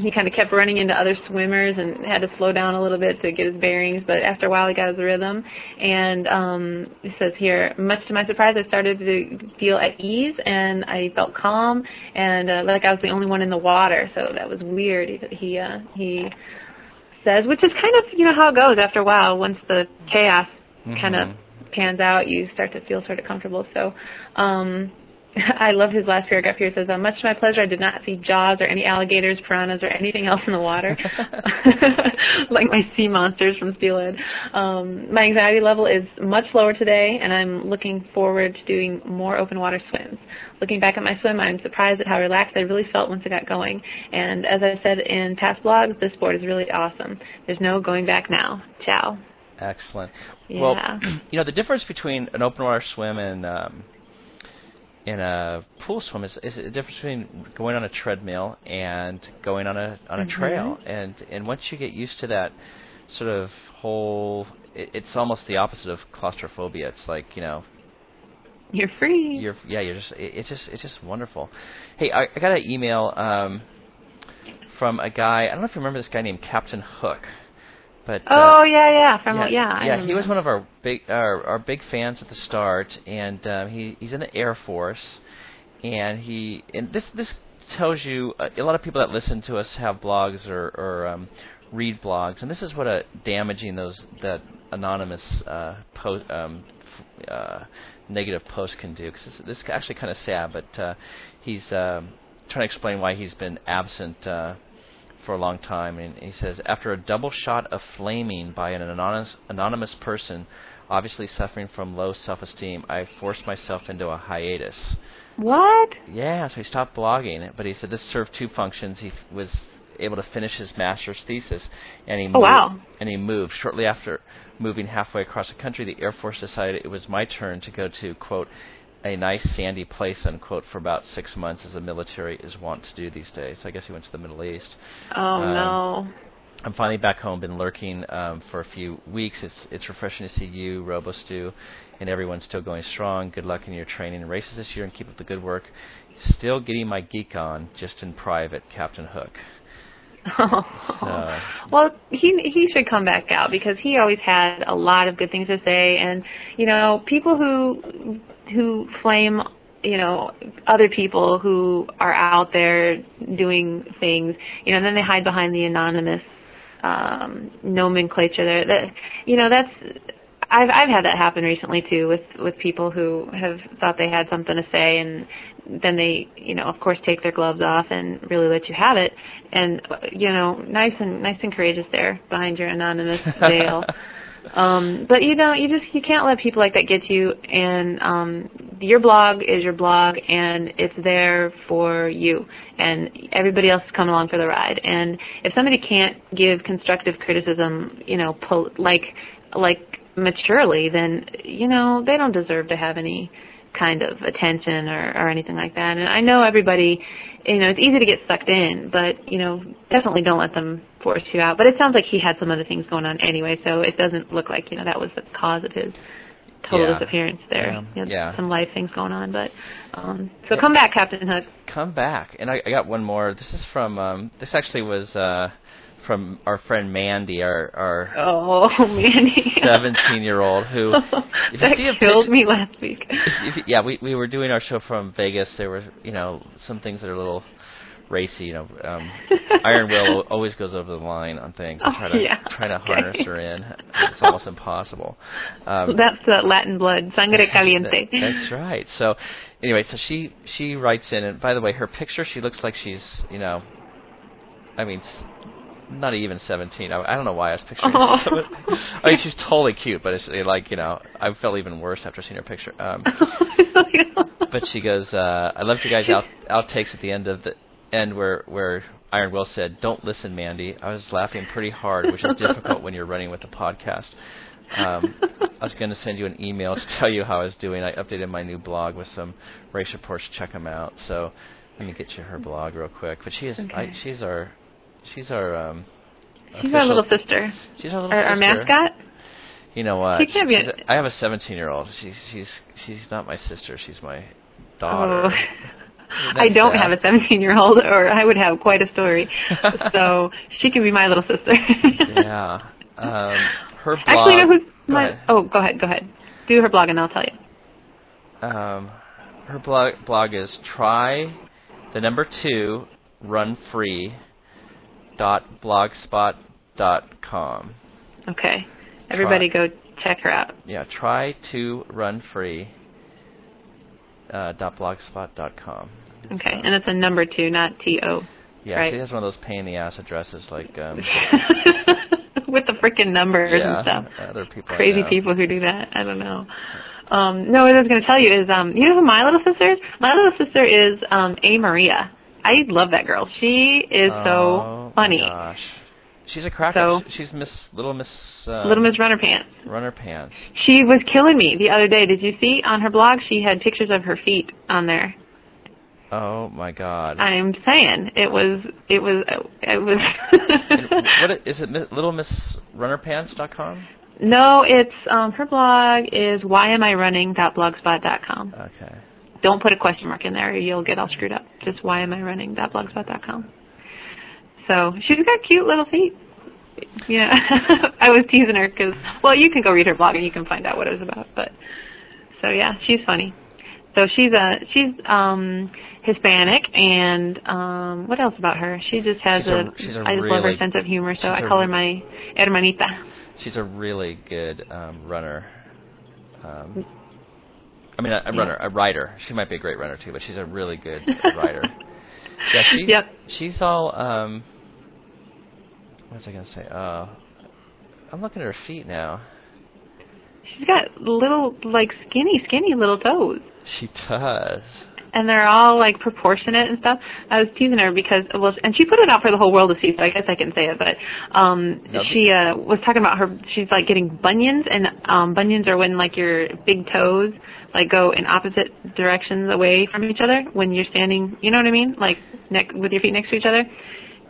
he kind of kept running into other swimmers and had to slow down a little bit to get his bearings, but after a while he got his rhythm. And um, it says here, much to my surprise, I started to feel at ease, and I felt calm, and uh, like I was the only one in the water, so that was weird. He, he, uh, he says, which is kind of, you know, how it goes after a while. Once the chaos mm-hmm. kind of pans out, you start to feel sort of comfortable. So um, I love his last paragraph here. It says, much to my pleasure, I did not see jaws or any alligators, piranhas, or anything else in the water, like my sea monsters from Steelhead. Um, my anxiety level is much lower today, and I'm looking forward to doing more open water swims. Looking back at my swim, I'm surprised at how relaxed I really felt once I got going. And as I said in past blogs, this sport is really awesome. There's no going back now. Ciao. Excellent. Yeah. Well, you know, the difference between an open water swim and um, in a pool swim is, is the difference between going on a treadmill and going on a on a mm-hmm. trail. And and once you get used to that sort of whole, it, it's almost the opposite of claustrophobia. It's like, you know, you're free. You're yeah. You're just it, it's just it's just wonderful. Hey, I, I got an email um, from a guy. I don't know if you remember this guy named Captain Hook. But, uh, oh yeah, yeah, from yeah, what, yeah. Yeah, he was one of our big, our, our big fans at the start, and um, he he's in the Air Force, and he and this this tells you uh, a lot of people that listen to us have blogs or, or um, read blogs, and this is what a damaging those that anonymous uh, po- um, f- uh, negative post can do. Because this, this is actually kind of sad, but uh, he's um, trying to explain why he's been absent. Uh, for a long time, and he says, after a double shot of flaming by an anonymous, anonymous person, obviously suffering from low self-esteem, I forced myself into a hiatus. What? Yeah, so he stopped blogging, but he said this served two functions. He f- was able to finish his master's thesis, and he moved, oh, wow. and he moved. Shortly after moving halfway across the country, the Air Force decided it was my turn to go to, quote, a nice sandy place, unquote, for about six months, as the military is wont to do these days. So I guess he went to the Middle East. Oh, um, no. I'm finally back home, been lurking um, for a few weeks. It's it's refreshing to see you, Robo Stu, and everyone still going strong. Good luck in your training and races this year, and keep up the good work. Still getting my geek on, just in private, Captain Hook. Oh. So. Well, he he should come back out because he always had a lot of good things to say. And, you know, people who who flame, you know, other people who are out there doing things, you know, and then they hide behind the anonymous um, nomenclature there. That, you know, that's... I've I've had that happen recently too with, with people who have thought they had something to say, and then they, you know, of course take their gloves off and really let you have it, and, you know, nice and nice and courageous there behind your anonymous veil. um, but you know, you just you can't let people like that get you. And um, your blog is your blog, and it's there for you, and everybody else is coming along for the ride. And if somebody can't give constructive criticism, you know, pol- like like. maturely, then, you know, they don't deserve to have any kind of attention or, or anything like that. And I know everybody, you know, it's easy to get sucked in, but, you know, definitely don't let them force you out. But it sounds like he had some other things going on anyway, so it doesn't look like, you know, that was the cause of his total yeah. disappearance there. Yeah. You know, yeah. Some life things going on. But um, so yeah. come back, Captain Hook. Come back. And I, I got one more. This is from, um, this actually was... Uh, from our friend Mandy, our, our oh, Mandy. seventeen-year-old who... If that you see killed picture, me last week. If, if, yeah, we, we were doing our show from Vegas. There were, you know, some things that are a little racy. You know, um, Iron Will always goes over the line on things. Oh, try to, yeah. Trying to harness okay. her in. It's almost impossible. Um, That's that Latin blood. Sangre caliente. That, that's right. So, anyway, so she, she writes in, and by the way, her picture, she looks like she's, you know, I mean... Not even seventeen. I, I don't know why I was picturing oh. someone. I mean, she's totally cute, but it's like, you know, I felt even worse after seeing her picture. Um, but she goes, uh, I loved you guys' out, outtakes at the end of the end where, where Iron Will said, "Don't listen, Mandy." I was laughing pretty hard, which is difficult when you're running with the podcast. Um, I was going to send you an email to tell you how I was doing. I updated my new blog with some race reports. Check them out. So let me get you her blog real quick. But she is, okay. I, she's our... She's our um, she's our little sister. She's our little our, sister. Our mascot. You know what? She can't be a, I have a seventeen-year-old. She's she's she's not my sister. She's my daughter. Oh. I don't sad? have a seventeen-year-old, or I would have quite a story. So she can be my little sister. yeah. Um, her blog. Actually, you know who's my? Go oh, go ahead. Go ahead. Do her blog, and I'll tell you. Um, her blog blog is try the number two run free. Dot blogspot dot com. Okay. Everybody try, go check her out. Yeah, try to run free uh, dot blogspot dot com. Okay, so. And it's a number two, not T O. Yeah, right? She has one of those pain in the ass addresses like um, with the frickin' numbers yeah, and stuff. Other people crazy people who do that. I don't know. Um, no, what I was gonna tell you is um, you know who my little sister is? My little sister is um, A. Maria. I love that girl. She is oh, so funny. Oh, gosh. She's a cracker. So, She's Miss Little Miss... Um, Little Miss Runner Pants. Runner Pants. She was killing me the other day. Did you see on her blog she had pictures of her feet on there? Oh, my God. I'm saying. It was... It was... It was what is, is it little miss runner pants dot com? No, it's... Um, her blog is why am I running dot blogspot dot com. Okay. Don't put a question mark in there, or you'll get all screwed up. Just why am I running that blogspot dot com. So she's got cute little feet. Yeah, I was teasing her because, well, you can go read her blog and you can find out what it was about. But so yeah, she's funny. So she's a she's um, Hispanic, and um, what else about her? She just has she's a, a, she's a I just really, love her sense of humor. So I call a, her my hermanita. She's a really good um, runner. Um, I mean, a, a runner, yeah. a rider. She might be a great runner, too, but she's a really good rider. Yeah, she, yep. she's all, um, what was I going to say? Uh, I'm looking at her feet now. She's got little, like, skinny, skinny little toes. She does. And they're all, like, proportionate and stuff. I was teasing her because, well, and she put it out for the whole world to see, so I guess I can say it, but um, no, she uh, was talking about her, she's, like, getting bunions, and um, bunions are when, like, your big toes, like, go in opposite directions away from each other when you're standing, you know what I mean? Like, neck, with your feet next to each other.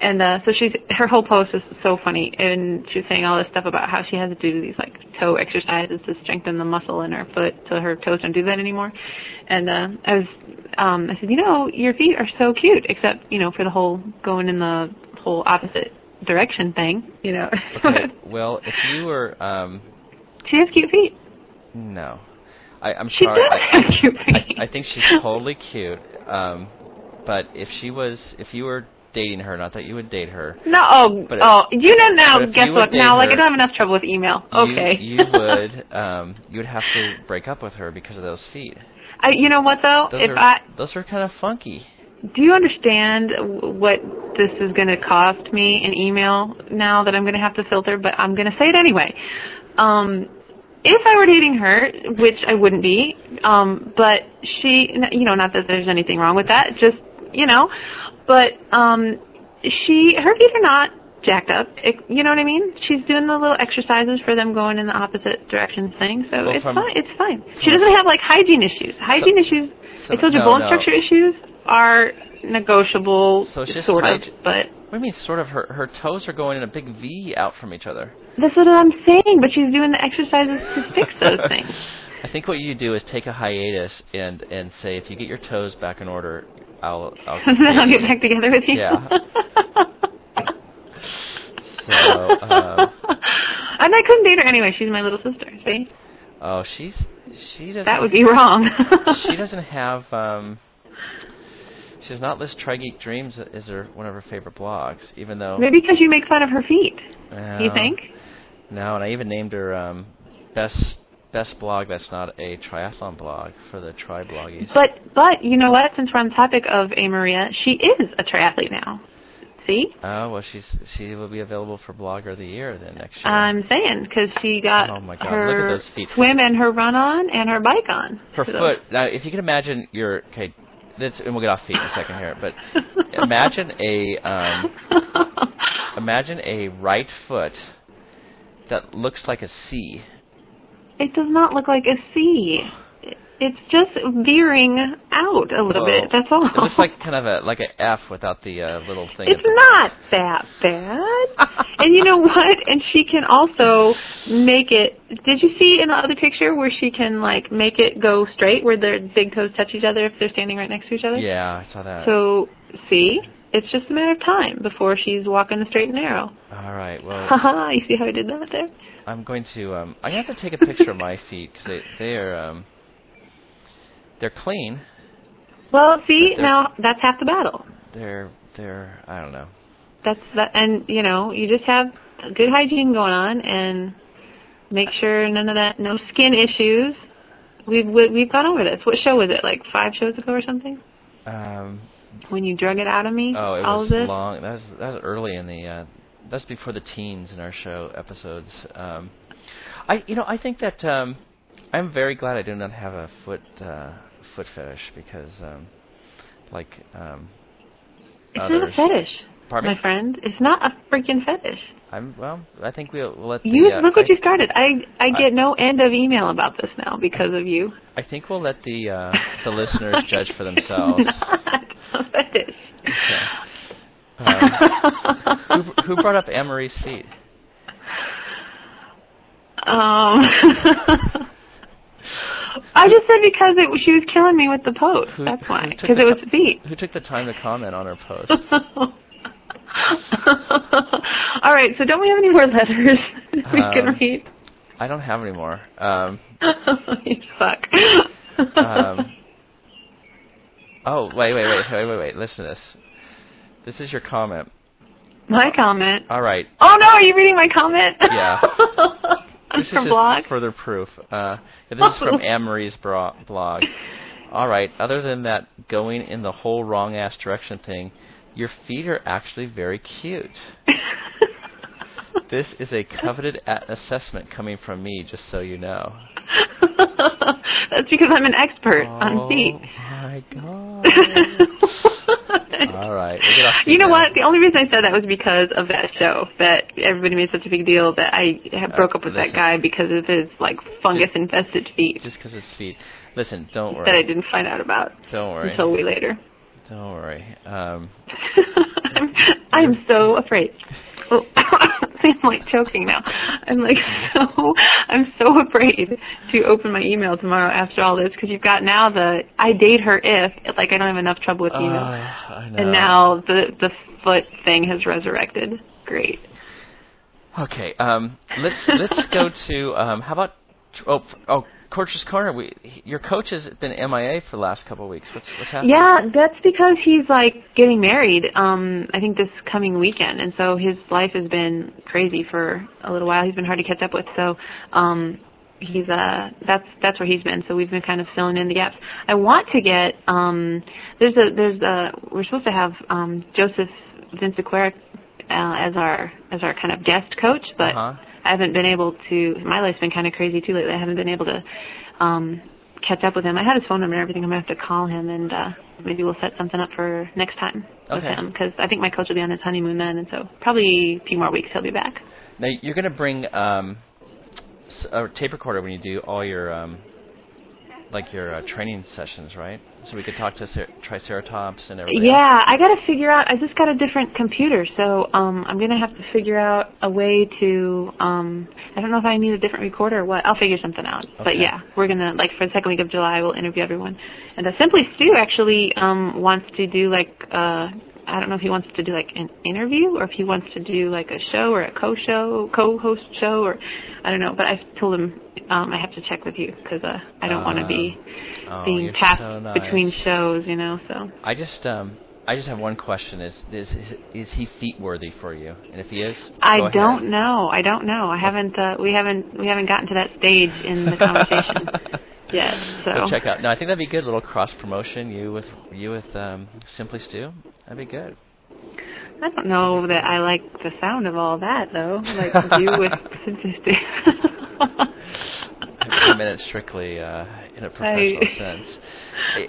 And uh, so she's, her whole post is so funny, and she was saying all this stuff about how she has to do these, like, toe exercises to strengthen the muscle in her foot so her toes don't do that anymore. And uh, I was, um, I said, you know, your feet are so cute, except, you know, for the whole going in the whole opposite direction thing, you know. Okay. Well, if you were... Um, she has cute feet. No. I, I'm she sorry. She does I, have cute feet. I, I think she's totally cute. Um, but if she was... If you were dating her, not that you would date her. No. Oh, but oh if, you know now, guess what? Now, like, her, I don't have enough trouble with email. You, okay. you would um, you would have to break up with her because of those feet. I, you know what, though? Those if are, I, those are kind of funky. Do you understand what this is going to cost me in email now that I'm going to have to filter? But I'm going to say it anyway. Um, if I were dating her, which I wouldn't be, um, but she, you know, not that there's anything wrong with that, just, you know, but um, she, her feet are not jacked up. It, you know what I mean? She's doing the little exercises for them going in the opposite directions thing, so well, it's, from, fine. it's fine. It's fine. She doesn't have, like, hygiene issues. Hygiene so, issues, so, I told you, no, bone no. structure issues are negotiable, so it's just sort of, but... What do you mean, sort of? Her her toes are going in a big V out from each other. That's what I'm saying, but she's doing the exercises to fix those things. I think what you do is take a hiatus and, and say, if you get your toes back in order, I'll... I'll then I'll get back together with you. Yeah. So, um, and I couldn't date her anyway. She's my little sister, see? Oh, she's... she doesn't. That would be wrong. She doesn't have... Um, She does not list Tri-Geek Dreams as her, one of her favorite blogs, even though... Maybe because you make fun of her feet, uh, you think? No, and I even named her um, best best blog that's not a triathlon blog for the tri-bloggies. But, but you know what? Since we're on the topic of A. Maria, she is a triathlete now. See? Oh, uh, well, she's she will be available for Blogger of the Year then next year. I'm saying, because she got oh my God, her look at those feet. Swim and her run on and her bike on. Her so. foot. Now, if you can imagine your... Okay, That's, and we'll get off feet in a second here, but imagine a um, imagine a right foot that looks like a C. It does not look like a C. It's just veering out a little well, bit. That's all. It looks like kind of a like an F without the uh, little thing. It's not that bad. And you know what? And she can also make it. Did you see in the other picture where she can like make it go straight, where their big toes touch each other if they're standing right next to each other? Yeah, I saw that. So see, it's just a matter of time before she's walking the straight and narrow. All right. Well. Haha! You see how I did that there? I'm going to. Um, I have to take a picture of my feet because they they are. Um, They're clean. Well, see, now that's half the battle. They're, they're, I don't know. That's that, and you know, you just have good hygiene going on, and make sure none of that, no skin issues. We've we've gone over this. What show was it? Like five shows ago or something? Um. When you drug it out of me. Oh, it all was of this? long. That was that was early in the. Uh, that's before the teens in our show episodes. Um, I you know I think that um, I'm very glad I do not have a foot. Uh, foot fetish because um like um it's others. Not a fetish. Pardon my me? friend, it's not a freaking fetish. I'm well I think we'll, we'll let the, you uh, look what I, you started I I get I, no end of email about this now because I, of you I think we'll let the uh the listeners judge for themselves. It's not a fetish. Okay. um, who, who brought up Anne-Marie's feet? um I just said because it, she was killing me with the post. Who, that's why. Because it was feet. Who took the time to comment on her post? All right. So don't we have any more letters we um, can read? I don't have any more. Um, you suck. um, oh, wait, wait, wait, wait, wait, wait. Listen to this. This is your comment. My comment? All right. Oh, no. Are you reading my comment? Yeah. This is just further proof. Uh, this is from Anne-Marie's bro- blog. All right. Other than that going in the whole wrong-ass direction thing, your feet are actually very cute. This is a coveted a- assessment coming from me, just so you know. That's because I'm an expert oh on feet. Oh, my God. All right. We'll get off you know what? The only reason I said that was because of that show, that everybody made such a big deal that I have uh, broke up with listen, that guy because of his, like, fungus-infested feet. Just because his feet. Listen, don't worry. That I didn't find out about. Don't worry. Until way later. Don't worry. Um, I'm, I'm so afraid. Oh, I'm like choking now. I'm like so, I'm so afraid to open my email tomorrow after all this, because you've got now the I date her if, like I don't have enough trouble with email. Uh, I know. And now the, the foot thing has resurrected. Great. Okay, um, let's let's go to um, how about oh oh Coach's Corner. We your coach has been M I A for the last couple of weeks. What's what's happening? Yeah, that's because he's like getting married. Um, I think this coming weekend, and so his life has been crazy for a little while. He's been hard to catch up with. So um, he's uh that's that's where he's been. So we've been kind of filling in the gaps. I want to get um there's a there's a we're supposed to have um Joseph Vincequera Uh, as our as our kind of guest coach, but uh-huh. I haven't been able to. My life's been kind of crazy too lately. I haven't been able to um, catch up with him. I had his phone number and everything. I'm gonna have to call him, and uh, maybe we'll set something up for next time with okay. him, because I think my coach will be on his honeymoon then, and so probably a few more weeks he'll be back. Now you're gonna bring um, a tape recorder when you do all your um, like your uh, training sessions, right? So we could talk to Cer- Triceratops and everything. Yeah, else. I got to figure out. I just got a different computer, so um, I'm going to have to figure out a way to. Um, I don't know if I need a different recorder or what. I'll figure something out. Okay. But yeah, we're going to, like, for the second week of July, we'll interview everyone. And uh, Simply Stu actually um, wants to do, like, uh, I don't know if he wants to do, like, an interview or if he wants to do, like, a show or a co-show, co-host show, or I don't know. But I told him um, I have to check with you, because uh, I don't uh, want to be. Oh, being tapped so nice. Between shows, you know. So I just, um, I just have one question: Is is is he feet worthy for you? And if he is, I go don't ahead. know. I don't know. I haven't. Uh, we haven't. We haven't gotten to that stage in the conversation yet. So go check out. No, I think that'd be good. A little cross promotion. You with you with um, Simply Stu. That'd be good. I don't know that I like the sound of all that though. Like you with Simply Stu. A minute strictly. Uh, in a professional I, sense.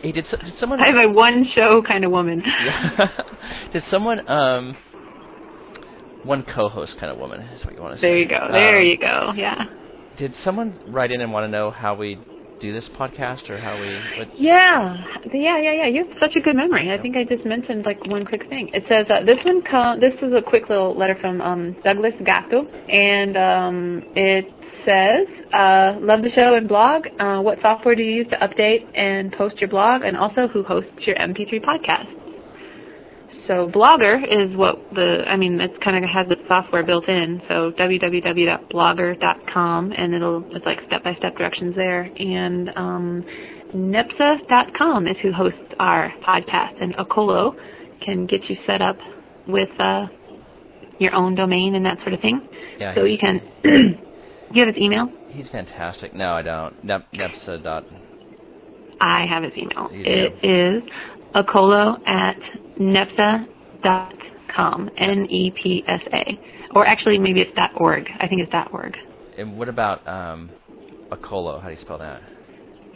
Hey, did, so, did someone... I'm a one-show kind of woman. Did someone... Um, one co-host kind of woman is what you want to say. There you go. There um, you go. Yeah. Did someone write in and want to know how we do this podcast or how we... What? Yeah. Yeah, yeah, yeah. You have such a good memory. I think I just mentioned, like, one quick thing. It says, uh, this one... Co- this is a quick little letter from um, Douglas Gaku, and um, it says, uh, love the show and blog. Uh, what software do you use to update and post your blog? And also, who hosts your M P three podcast? So Blogger is what the, I mean, it's kind of has the software built in. So w w w dot blogger dot com, and it'll, it's like step-by-step directions there. And um, N E P S A dot com is who hosts our podcast. And Ocolo can get you set up with uh, your own domain and that sort of thing. Yeah, so you can... Do you have his email? He's fantastic. No, I don't. Nep- Nepsa dot. I have his email. You it do. Is Ocolo at nepsa dot com, N E P S A. Or actually, maybe it's dot .org. I think it's dot .org. And what about um, Ocolo? How do you spell that?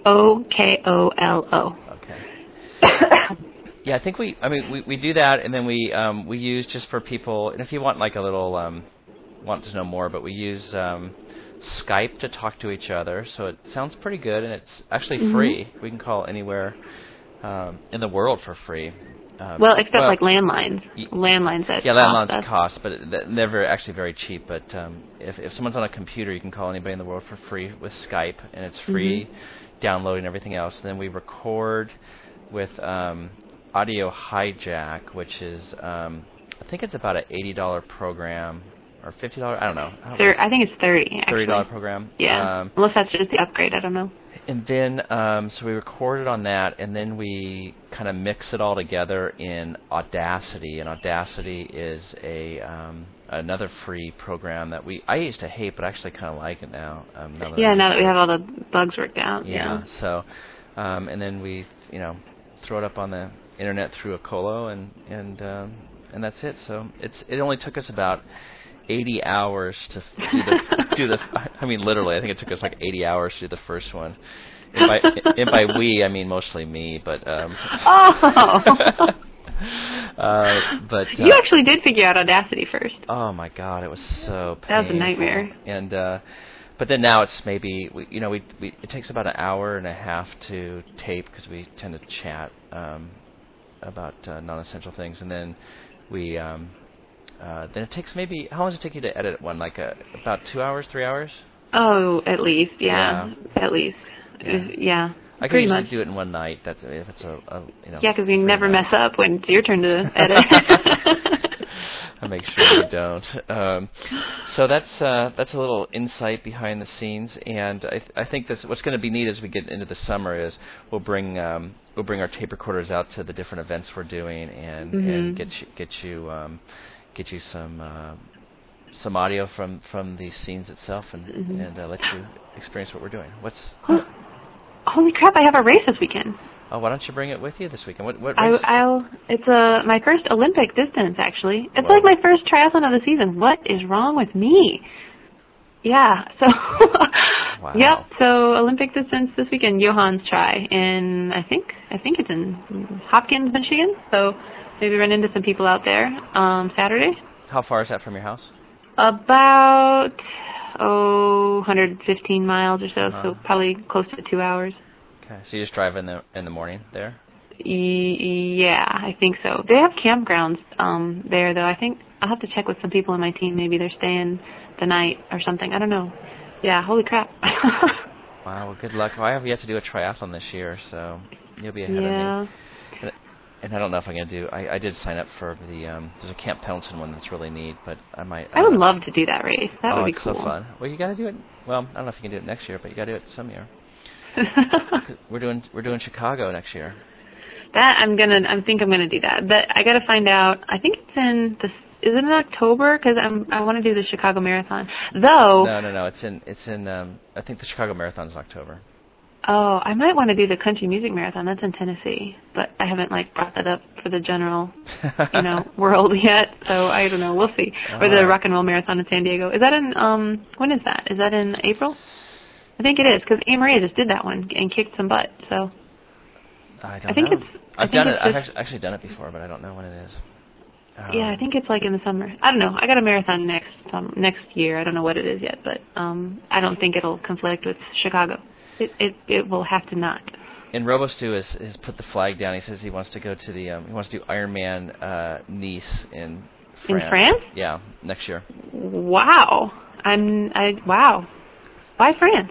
O K O L O. Okay. Yeah, I think we, I mean, we, we do that, and then we um, we use just for people, and if you want like a little, um, want to know more, but we use... Um, Skype to talk to each other, so it sounds pretty good, and it's actually mm-hmm. free. We can call anywhere um, in the world for free. Um, well, except well, like landlines. Y- landlines that yeah, landlines cost, cost but it, never actually very cheap. But um, if if someone's on a computer, you can call anybody in the world for free with Skype, and it's free, mm-hmm. downloading everything else. And then we record with um, Audio Hijack, which is um, I think it's about an eighty dollars program. Or fifty dollars? I don't know. I, don't I think it's thirty. Thirty dollar program. Yeah. Um, Unless that's just the upgrade. I don't know. And then, um, so we recorded on that, and then we kind of mix it all together in Audacity. And Audacity is a um, another free program that we I used to hate, but I actually kind of like it now. Um, now yeah. Now that we have all the bugs worked out. Yeah. yeah. So, um, and then we, you know, throw it up on the internet through Ocolo, and and um, and that's it. So it's it only took us about. eighty hours to do the, do the. I mean, literally, I think it took us like eighty hours to do the first one. And by, and by we, I mean mostly me, but. Um, oh. uh, but uh, you actually did figure out Audacity first. Oh my God, it was so painful. That was a nightmare. And, uh, but then now it's maybe we, you know, we, we it takes about an hour and a half to tape because we tend to chat um, about uh, non-essential things, and then we. Um, Uh, then it takes maybe, how long does it take you to edit one? Like a, about two hours, three hours? Oh, at least, yeah, yeah. at least, yeah. yeah. I can usually much. do it in one night. That's if it's a, a you know. Yeah, because we never night. mess up when it's your turn to edit. I make sure we don't. Um, so that's uh, that's a little insight behind the scenes, and I, th- I think this, what's going to be neat as we get into the summer is we'll bring um, we'll bring our tape recorders out to the different events we're doing, and, mm-hmm. and get you get you um, get you some. Uh, some audio from, from these scenes itself and, mm-hmm. and uh, let you experience what we're doing. What's oh, Holy crap, I have a race this weekend. Oh, why don't you bring it with you this weekend? What, what race? I, I'll, it's uh, my first Olympic distance, actually. It's Whoa. like my first triathlon of the season. What is wrong with me? Yeah, so, wow. yep, so Olympic distance this weekend, Johann's Tri, in, I think, I think it's in Hopkins, Michigan, so maybe run into some people out there um, Saturday. How far is that from your house? About, oh, one hundred fifteen miles or so, uh-huh. so probably close to two hours. Okay, so you just drive in the in the morning there? E- yeah, I think so. They have campgrounds um, there, though. I think I'll have to check with some people on my team. Maybe they're staying the night or something. I don't know. Yeah, holy crap. Wow, well, good luck. Well, I have yet to do a triathlon this year, so you'll be ahead yeah. of me. And, and I don't know if I'm going to do... I, I did sign up for the... Um, there's a Camp Pendleton one that's really neat, but I might... I, I would know. love to do that race. That oh, would be cool. Oh, it's so fun. Well, you got to do it... Well, I don't know if you can do it next year, but you got to do it some year. we're doing we're doing Chicago next year. That, I'm going to... I think I'm going to do that. But I got to find out... I think it's in... the Is it in October? Because I want to do the Chicago Marathon. Though... No, no, no. It's in... It's in. Um, I think the Chicago Marathon's in October. Oh, I might want to do the Country Music Marathon. That's in Tennessee, but I haven't like brought that up for the general, you know, world yet. So I don't know. We'll see. Or the Rock and Roll Marathon in San Diego. Is that in? Um, when is that? Is that in April? I think it is because A. Maria just did that one and kicked some butt. So I don't I think know. It's. I've I think done it's it. I've actually, actually done it before, but I don't know when it is. Um, yeah, I think it's like in the summer. I don't know. I got a marathon next um, next year. I don't know what it is yet, but um, I don't think it'll conflict with Chicago. It, it it will have to not. And Robo Stu has, has put the flag down. He says he wants to go to the um, he wants to do Ironman uh, Nice in France. In France? Yeah, next year. Wow, I'm I wow. Why France?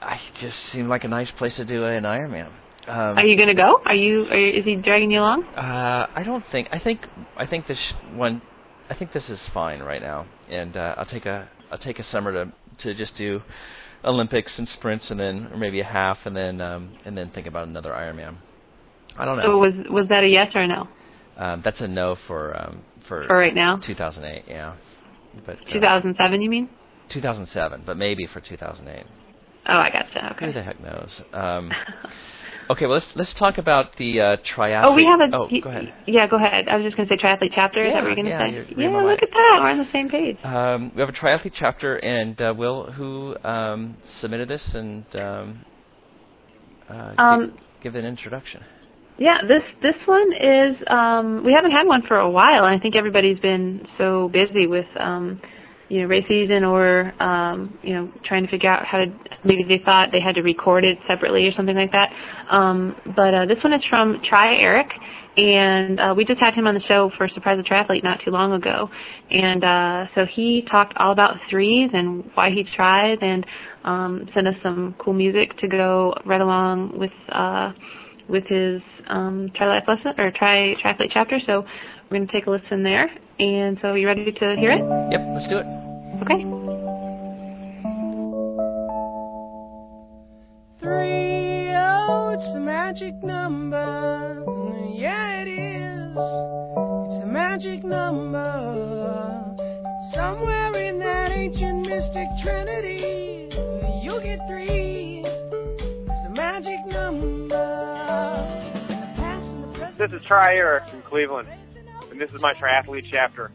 I just seemed like a nice place to do an Ironman. Um, are you gonna go? Are you? Are, is he dragging you along? Uh, I don't think. I think I think this one. I think this is fine right now, and uh, I'll take a I'll take a summer to to just do Olympics and sprints, and then or maybe a half, and then um, and then think about another Ironman. I don't know. So was was that a yes or a no? Um, that's a no for um, for for right now. two thousand eight, yeah. But uh, two thousand seven, you mean? two thousand seven, but maybe for two thousand eight. Oh, I gotcha. Okay. Who the heck knows? Um, okay, well let's let's talk about the uh, triathlete. Oh, we have a. Oh, y- go ahead. Yeah, go ahead. I was just going to say triathlete chapter. Yeah, is that what you're going to yeah, say? You're, you're yeah, look at that. We're on the same page. Um, we have a triathlete chapter, and uh, Will, who um, submitted this, and um, uh, um, give, give an introduction. Yeah, this this one is. Um, we haven't had one for a while, and I think everybody's been so busy with. Um, you know, race season or, um, you know, trying to figure out how to, maybe they thought they had to record it separately or something like that. Um, but uh, this one is from Tri-Eric, and uh, we just had him on the show for Surprise the Triathlete not too long ago. And uh, so he talked all about threes and why he tries and um, sent us some cool music to go right along with uh, with his um, Tri-Life Lesson or tri Triathlete chapter. So we're going to take a listen there. And so are you ready to hear it? Yep, let's do it. Okay. Three, oh, it's the magic number. Yeah, it is. It's the magic number. Somewhere in that ancient mystic trinity, you get three. It's the magic number. This is Tri-Eric from Cleveland. And this is my triathlete chapter,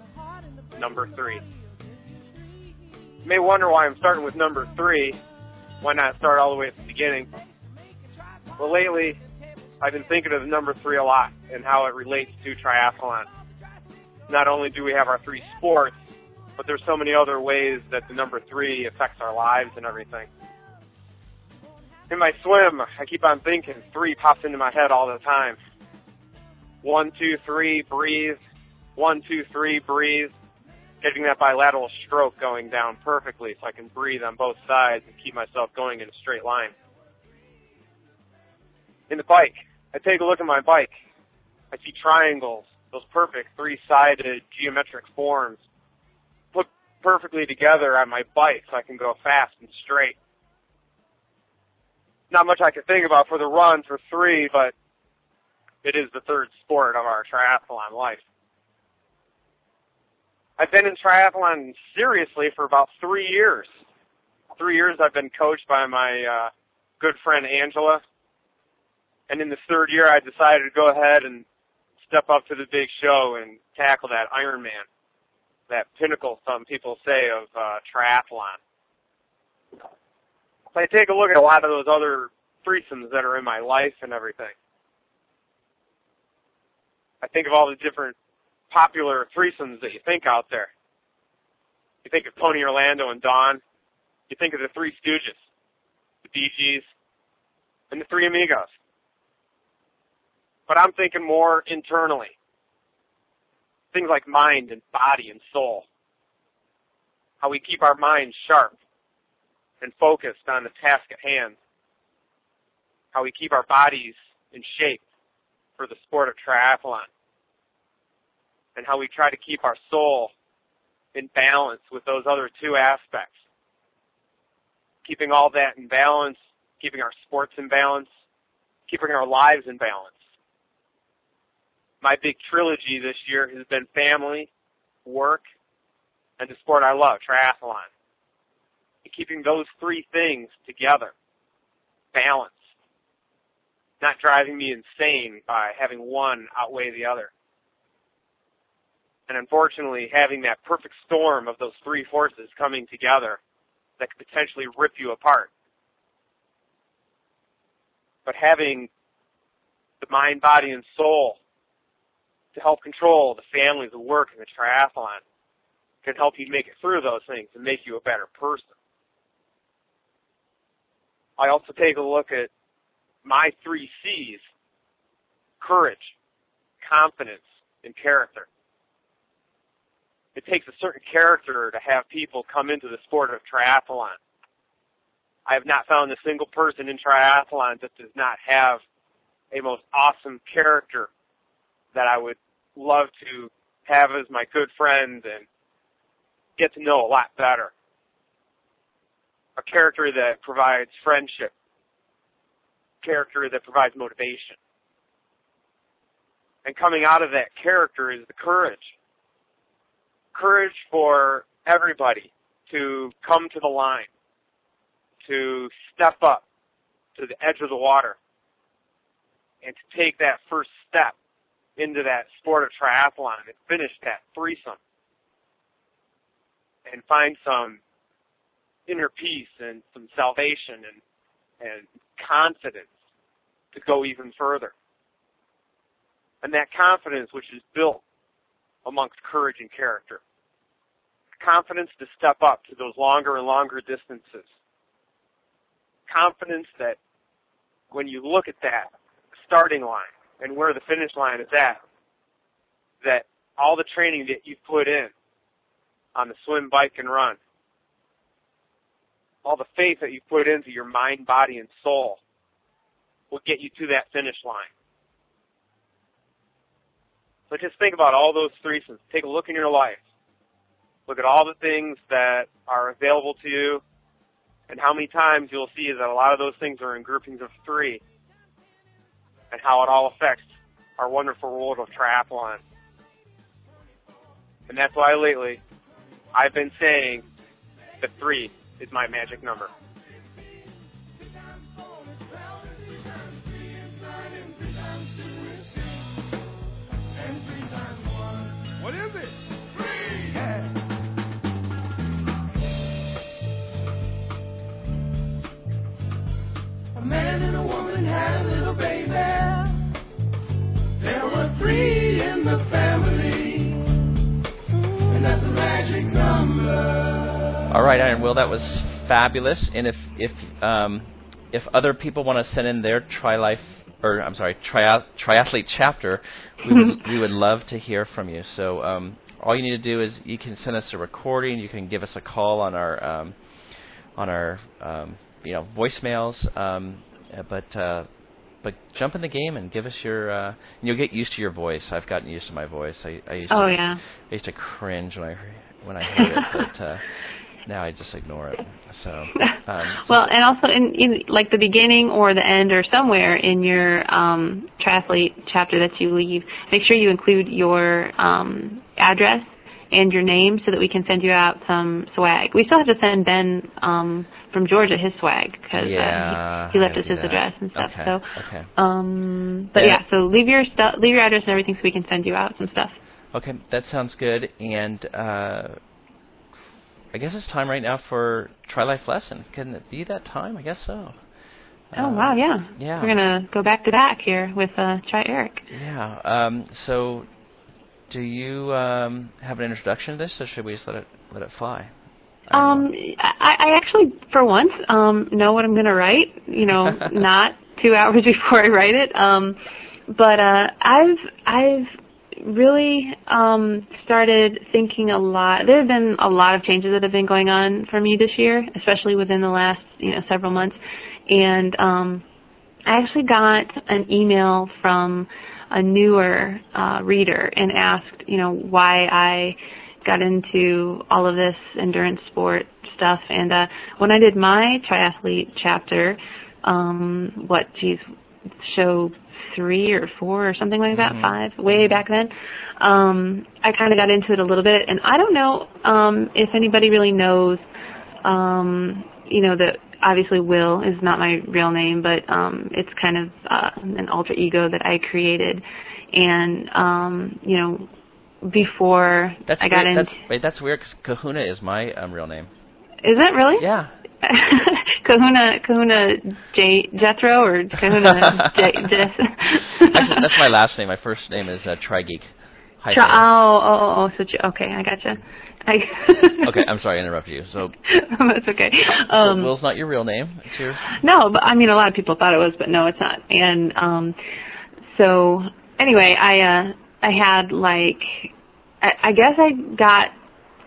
number three. You may wonder why I'm starting with number three. Why not start all the way at the beginning? Well, lately, I've been thinking of number three a lot and how it relates to triathlon. Not only do we have our three sports, but there's so many other ways that the number three affects our lives and everything. In my swim, I keep on thinking three pops into my head all the time. One, two, three, breathe. one, two, three, breathe, getting that bilateral stroke going down perfectly so I can breathe on both sides and keep myself going in a straight line. In the bike, I take a look at my bike. I see triangles, those perfect three-sided geometric forms put perfectly together on my bike so I can go fast and straight. Not much I can think about for the run for three, but it is the third sport of our triathlon life. I've been in triathlon seriously for about three years. Three years I've been coached by my uh, good friend Angela. And in the third year I decided to go ahead and step up to the big show and tackle that Ironman, that pinnacle, some people say, of uh, triathlon. So I take a look at a lot of those other threesomes that are in my life and everything. I think of all the different popular threesomes that you think out there. You think of Tony Orlando and Dawn. You think of the Three Stooges, the Bee Gees, and the Three Amigos. But I'm thinking more internally. Things like mind and body and soul. How we keep our minds sharp and focused on the task at hand. How we keep our bodies in shape for the sport of triathlon. And how we try to keep our soul in balance with those other two aspects. Keeping all that in balance, keeping our sports in balance, keeping our lives in balance. My big trilogy this year has been family, work, and the sport I love, triathlon. And keeping those three things together, balanced, not driving me insane by having one outweigh the other. And unfortunately, having that perfect storm of those three forces coming together that could potentially rip you apart. But having the mind, body, and soul to help control the family, the work, and the triathlon can help you make it through those things and make you a better person. I also take a look at my three C's: courage, confidence, and character. It takes a certain character to have people come into the sport of triathlon. I have not found a single person in triathlon that does not have a most awesome character that I would love to have as my good friend and get to know a lot better. A character that provides friendship. A character that provides motivation. And coming out of that character is the courage. Courage for everybody to come to the line, to step up to the edge of the water, and to take that first step into that sport of triathlon and finish that threesome and find some inner peace and some salvation and, and confidence to go even further. And that confidence which is built amongst courage and character. Confidence to step up to those longer and longer distances. Confidence that when you look at that starting line and where the finish line is at, that all the training that you've put in on the swim, bike, and run, all the faith that you've put into your mind, body, and soul will get you to that finish line. So just think about all those threesomes. Take a look in your life. Look at all the things that are available to you and how many times you'll see that a lot of those things are in groupings of three and how it all affects our wonderful world of triathlon. And that's why lately I've been saying that three is my magic number. What is it? Three. Yeah. A man and a woman had a little baby. There were three in the family, and that's the magic number. All right, Iron Will, that was fabulous. And if if um, if other people want to send in their Tri-Life or I'm sorry, triath- triathlete chapter, we would, we would love to hear from you. So um, all you need to do is you can send us a recording, you can give us a call on our um, on our um, you know voicemails, um, but uh, but jump in the game and give us your. Uh, and you'll get used to your voice. I've gotten used to my voice. I, I used oh, to, yeah. I used to cringe when I when I heard it, but. Uh, Now I just ignore it. So, um, well, and also in, in like the beginning or the end or somewhere in your um, triathlete chapter that you leave, make sure you include your um, address and your name so that we can send you out some swag. We still have to send Ben um, from Georgia his swag because yeah, uh, he, he left us his that. address and stuff. Okay, so, okay. Um, but yeah. yeah, so leave your stu- leave your address and everything so we can send you out some stuff. Okay, that sounds good. And. Uh, I guess it's time right now for Tri-Life Lesson. Couldn't it be that time? I guess so. Oh, uh, wow, yeah. yeah. We're going to go back to back here with uh, Tri-Eric. Yeah. Um, so do you um, have an introduction to this, or should we just let it let it fly? I um, I, I actually, for once, um, know what I'm going to write, you know, not two hours before I write it. Um, but uh, I've I've... really um, started thinking a lot. There have been a lot of changes that have been going on for me this year, especially within the last you know several months. And um, I actually got an email from a newer uh, reader and asked, you know, why I got into all of this endurance sport stuff. And uh, when I did my triathlete chapter, um, what geez, show. three or four or something like that, mm-hmm. five, way back then. Um, I kind of got into it a little bit, and I don't know um, if anybody really knows, um, you know, that obviously Will is not my real name, but um, it's kind of uh, an alter ego that I created. And, um, you know, before that's I got weird. into... That's, wait, that's weird because Kahuna is my um, real name. Is it really? Yeah. Kahuna, Kahuna J- Jethro or Kahuna J- Jess? Actually, that's my last name. My first name is uh, Tri-Geek. Hi, Tri- oh, oh, oh. So, okay, I gotcha. I okay, I'm sorry I interrupted you. So that's okay. Um, so Will's not your real name. It's your... No, but I mean, a lot of people thought it was, but no, it's not. And um, so anyway, I, uh, I had like, I, I guess I got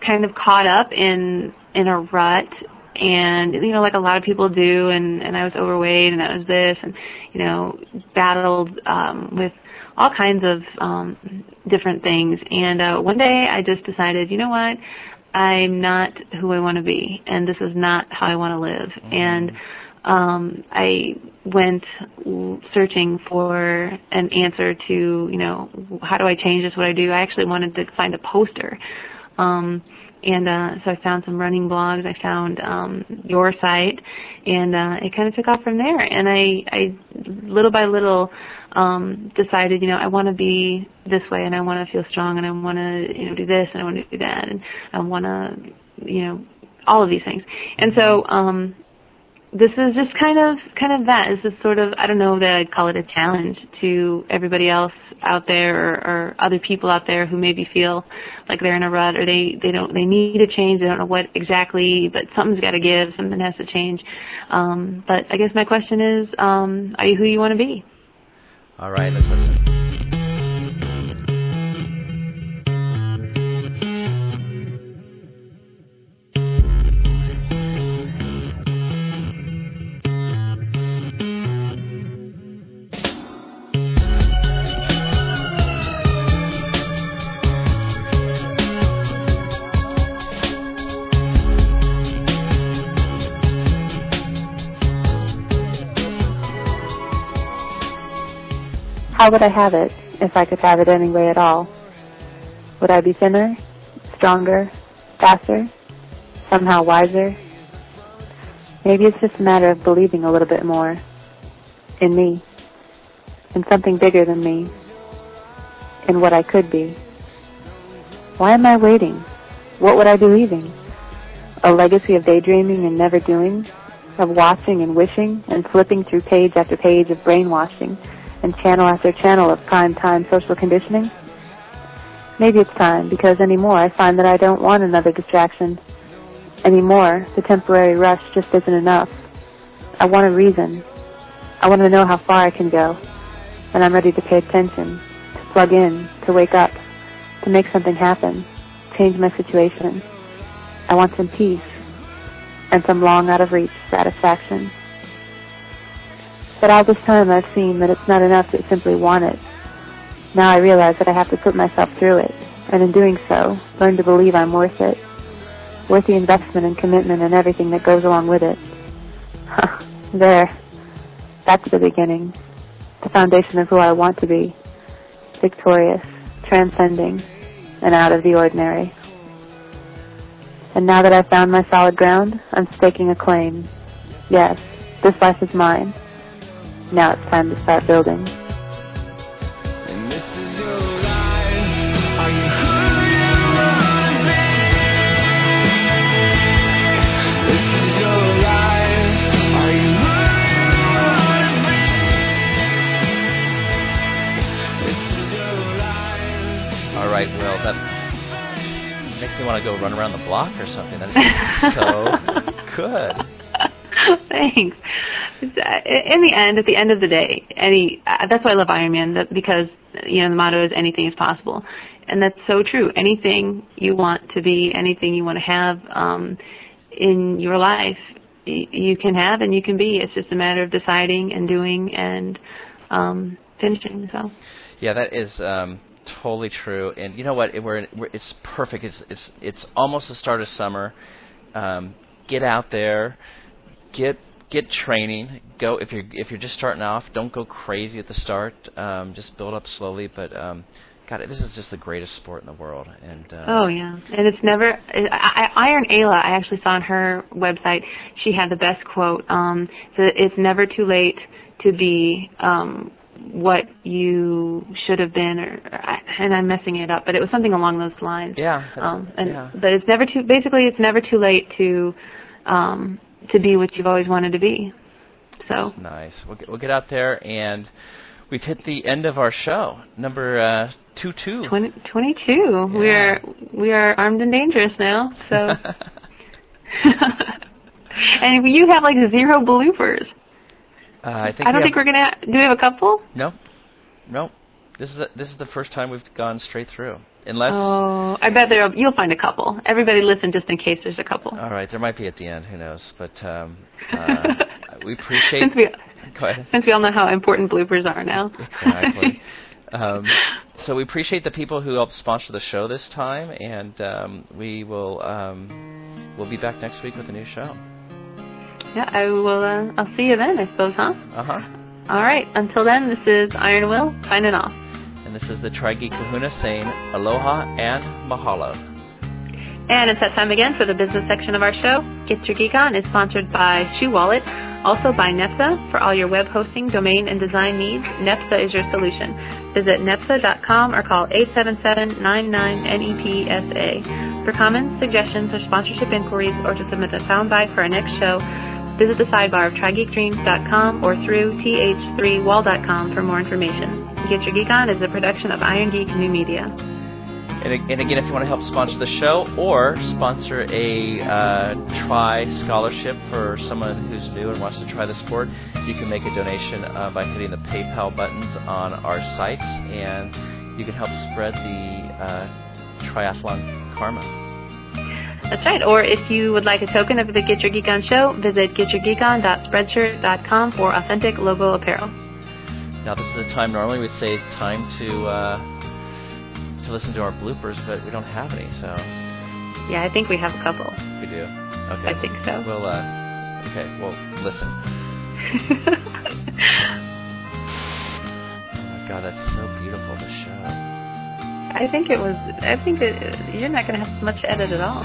kind of caught up in in a rut. And, you know, like a lot of people do, and, and I was overweight, and I was this, and, you know, battled um, with all kinds of um, different things. And uh, one day I just decided, you know what, I'm not who I want to be, and this is not how I want to live. Mm-hmm. And um, I went searching for an answer to, you know, how do I change this, what I do. I actually wanted to find a poster. Um And uh, so I found some running blogs. I found um, your site, and uh, it kind of took off from there. And I, I little by little, um, decided, you know, I want to be this way, and I want to feel strong, and I want to, you know, do this, and I want to do that, and I want to, you know, all of these things. And so um, this is just kind of, kind of that. This is sort of, I don't know that I'd call it a challenge to everybody else out there, or, or other people out there who maybe feel like they're in a rut, or they, they don't they need a change, they don't know what exactly, but something's got to give, something has to change. Um, but I guess my question is, um, are you who you want to be? All right, let's listen. How would I have it if I could have it any way at all? Would I be thinner, stronger, faster, somehow wiser? Maybe it's just a matter of believing a little bit more in me, in something bigger than me, in what I could be. Why am I waiting? What would I be leaving? A legacy of daydreaming and never doing, of watching and wishing and flipping through page after page of brainwashing, and channel after channel of prime-time social conditioning? Maybe it's time, because anymore I find that I don't want another distraction. Anymore, the temporary rush just isn't enough. I want a reason. I want to know how far I can go, and I'm ready to pay attention, to plug in, to wake up, to make something happen, change my situation. I want some peace and some long out of reach satisfaction. But all this time I've seen that it's not enough to simply want it. Now I realize that I have to put myself through it, and in doing so, learn to believe I'm worth it, worth the investment and commitment and everything that goes along with it. Huh, there. That's the beginning, the foundation of who I want to be, victorious, transcending, and out of the ordinary. And now that I've found my solid ground, I'm staking a claim. Yes, this life is mine. Now it's time to start building. Right, well, that makes me want to go run around the block or something. That's so good. Thanks. In the end, at the end of the day, any uh, that's why I love Ironman, because you know the motto is anything is possible, and that's so true. Anything you want to be, anything you want to have um, in your life, y- you can have and you can be. It's just a matter of deciding and doing and um, finishing. So. Yeah, that is. Um Totally true, and you know what? It, we're, in, we're it's perfect. It's it's it's almost the start of summer. Um, get out there, get get training. Go if you're if you're just starting off. Don't go crazy at the start. Um, just build up slowly. But um, God, this is just the greatest sport in the world. And uh, oh yeah, and it's never. I, I, Iron Ayla, I actually saw on her website. She had the best quote. Um, so it's never too late to be. Um, what you should have been, or, or and I'm messing it up, but it was something along those lines. Yeah. Um, and, yeah. But it's never too. Basically, it's never too late to um, to be what you've always wanted to be. So that's nice. We'll get, we'll get out there, and we've hit the end of our show, number uh, two two. Twenty twenty two. Yeah. We are we are armed and dangerous now. So. And you have like zero bloopers. Uh, I, think I don't we think we're gonna. Do we have a couple? No, no. This is a, this is the first time we've gone straight through. Unless. Oh, I bet there. You'll find a couple. Everybody listen just in case there's a couple. All right, there might be at the end. Who knows? But um, uh, we appreciate. Since we, go ahead. Since we all know how important bloopers are now. Exactly. um, so we appreciate the people who helped sponsor the show this time, and um, we will um, we'll be back next week with a new show. Yeah, I will, uh, I'll see you then, I suppose, huh? Uh-huh. All right. Until then, this is Iron Will, signing off. And this is the Tri-Geek Kahuna saying aloha and mahalo. And it's that time again for the business section of our show. Get Your Geek On is sponsored by Shoe Wallet, also by NEPSA. For all your web hosting, domain, and design needs, NEPSA is your solution. Visit nepsa dot com or call eight seven seven, nine nine, N E P S A. For comments, suggestions, or sponsorship inquiries, or to submit a soundbite for our next show, visit the sidebar of tri geek dreams dot com or through t h three wall dot com for more information. Get Your Geek On is a production of Iron Geek New Media. And, and again, if you want to help sponsor the show or sponsor a uh, Tri scholarship for someone who's new and wants to try the sport, you can make a donation uh, by hitting the PayPal buttons on our sites, and you can help spread the uh, triathlon karma. That's right. Or if you would like a token of the Get Your Geek On show, visit get your geek on dot spreadshirt dot com for authentic logo apparel. Now, this is the time normally we say time to uh, to listen to our bloopers, but we don't have any, so... Yeah, I think we have a couple. We do? Okay. I think so. We'll, uh... Okay, well, listen. Oh, my God, that's so beautiful, this show. I think it was... I think it, you're not going to have much edit at all.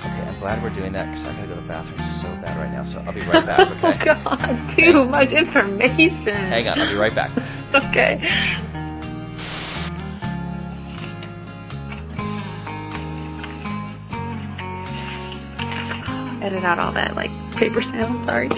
I'm glad we're doing that because I'm going to go to the bathroom so bad right now, so I'll be right back, okay? Oh, God, too much information. Hang on, I'll be right back. Okay. Edit out all that, like, paper sound, sorry.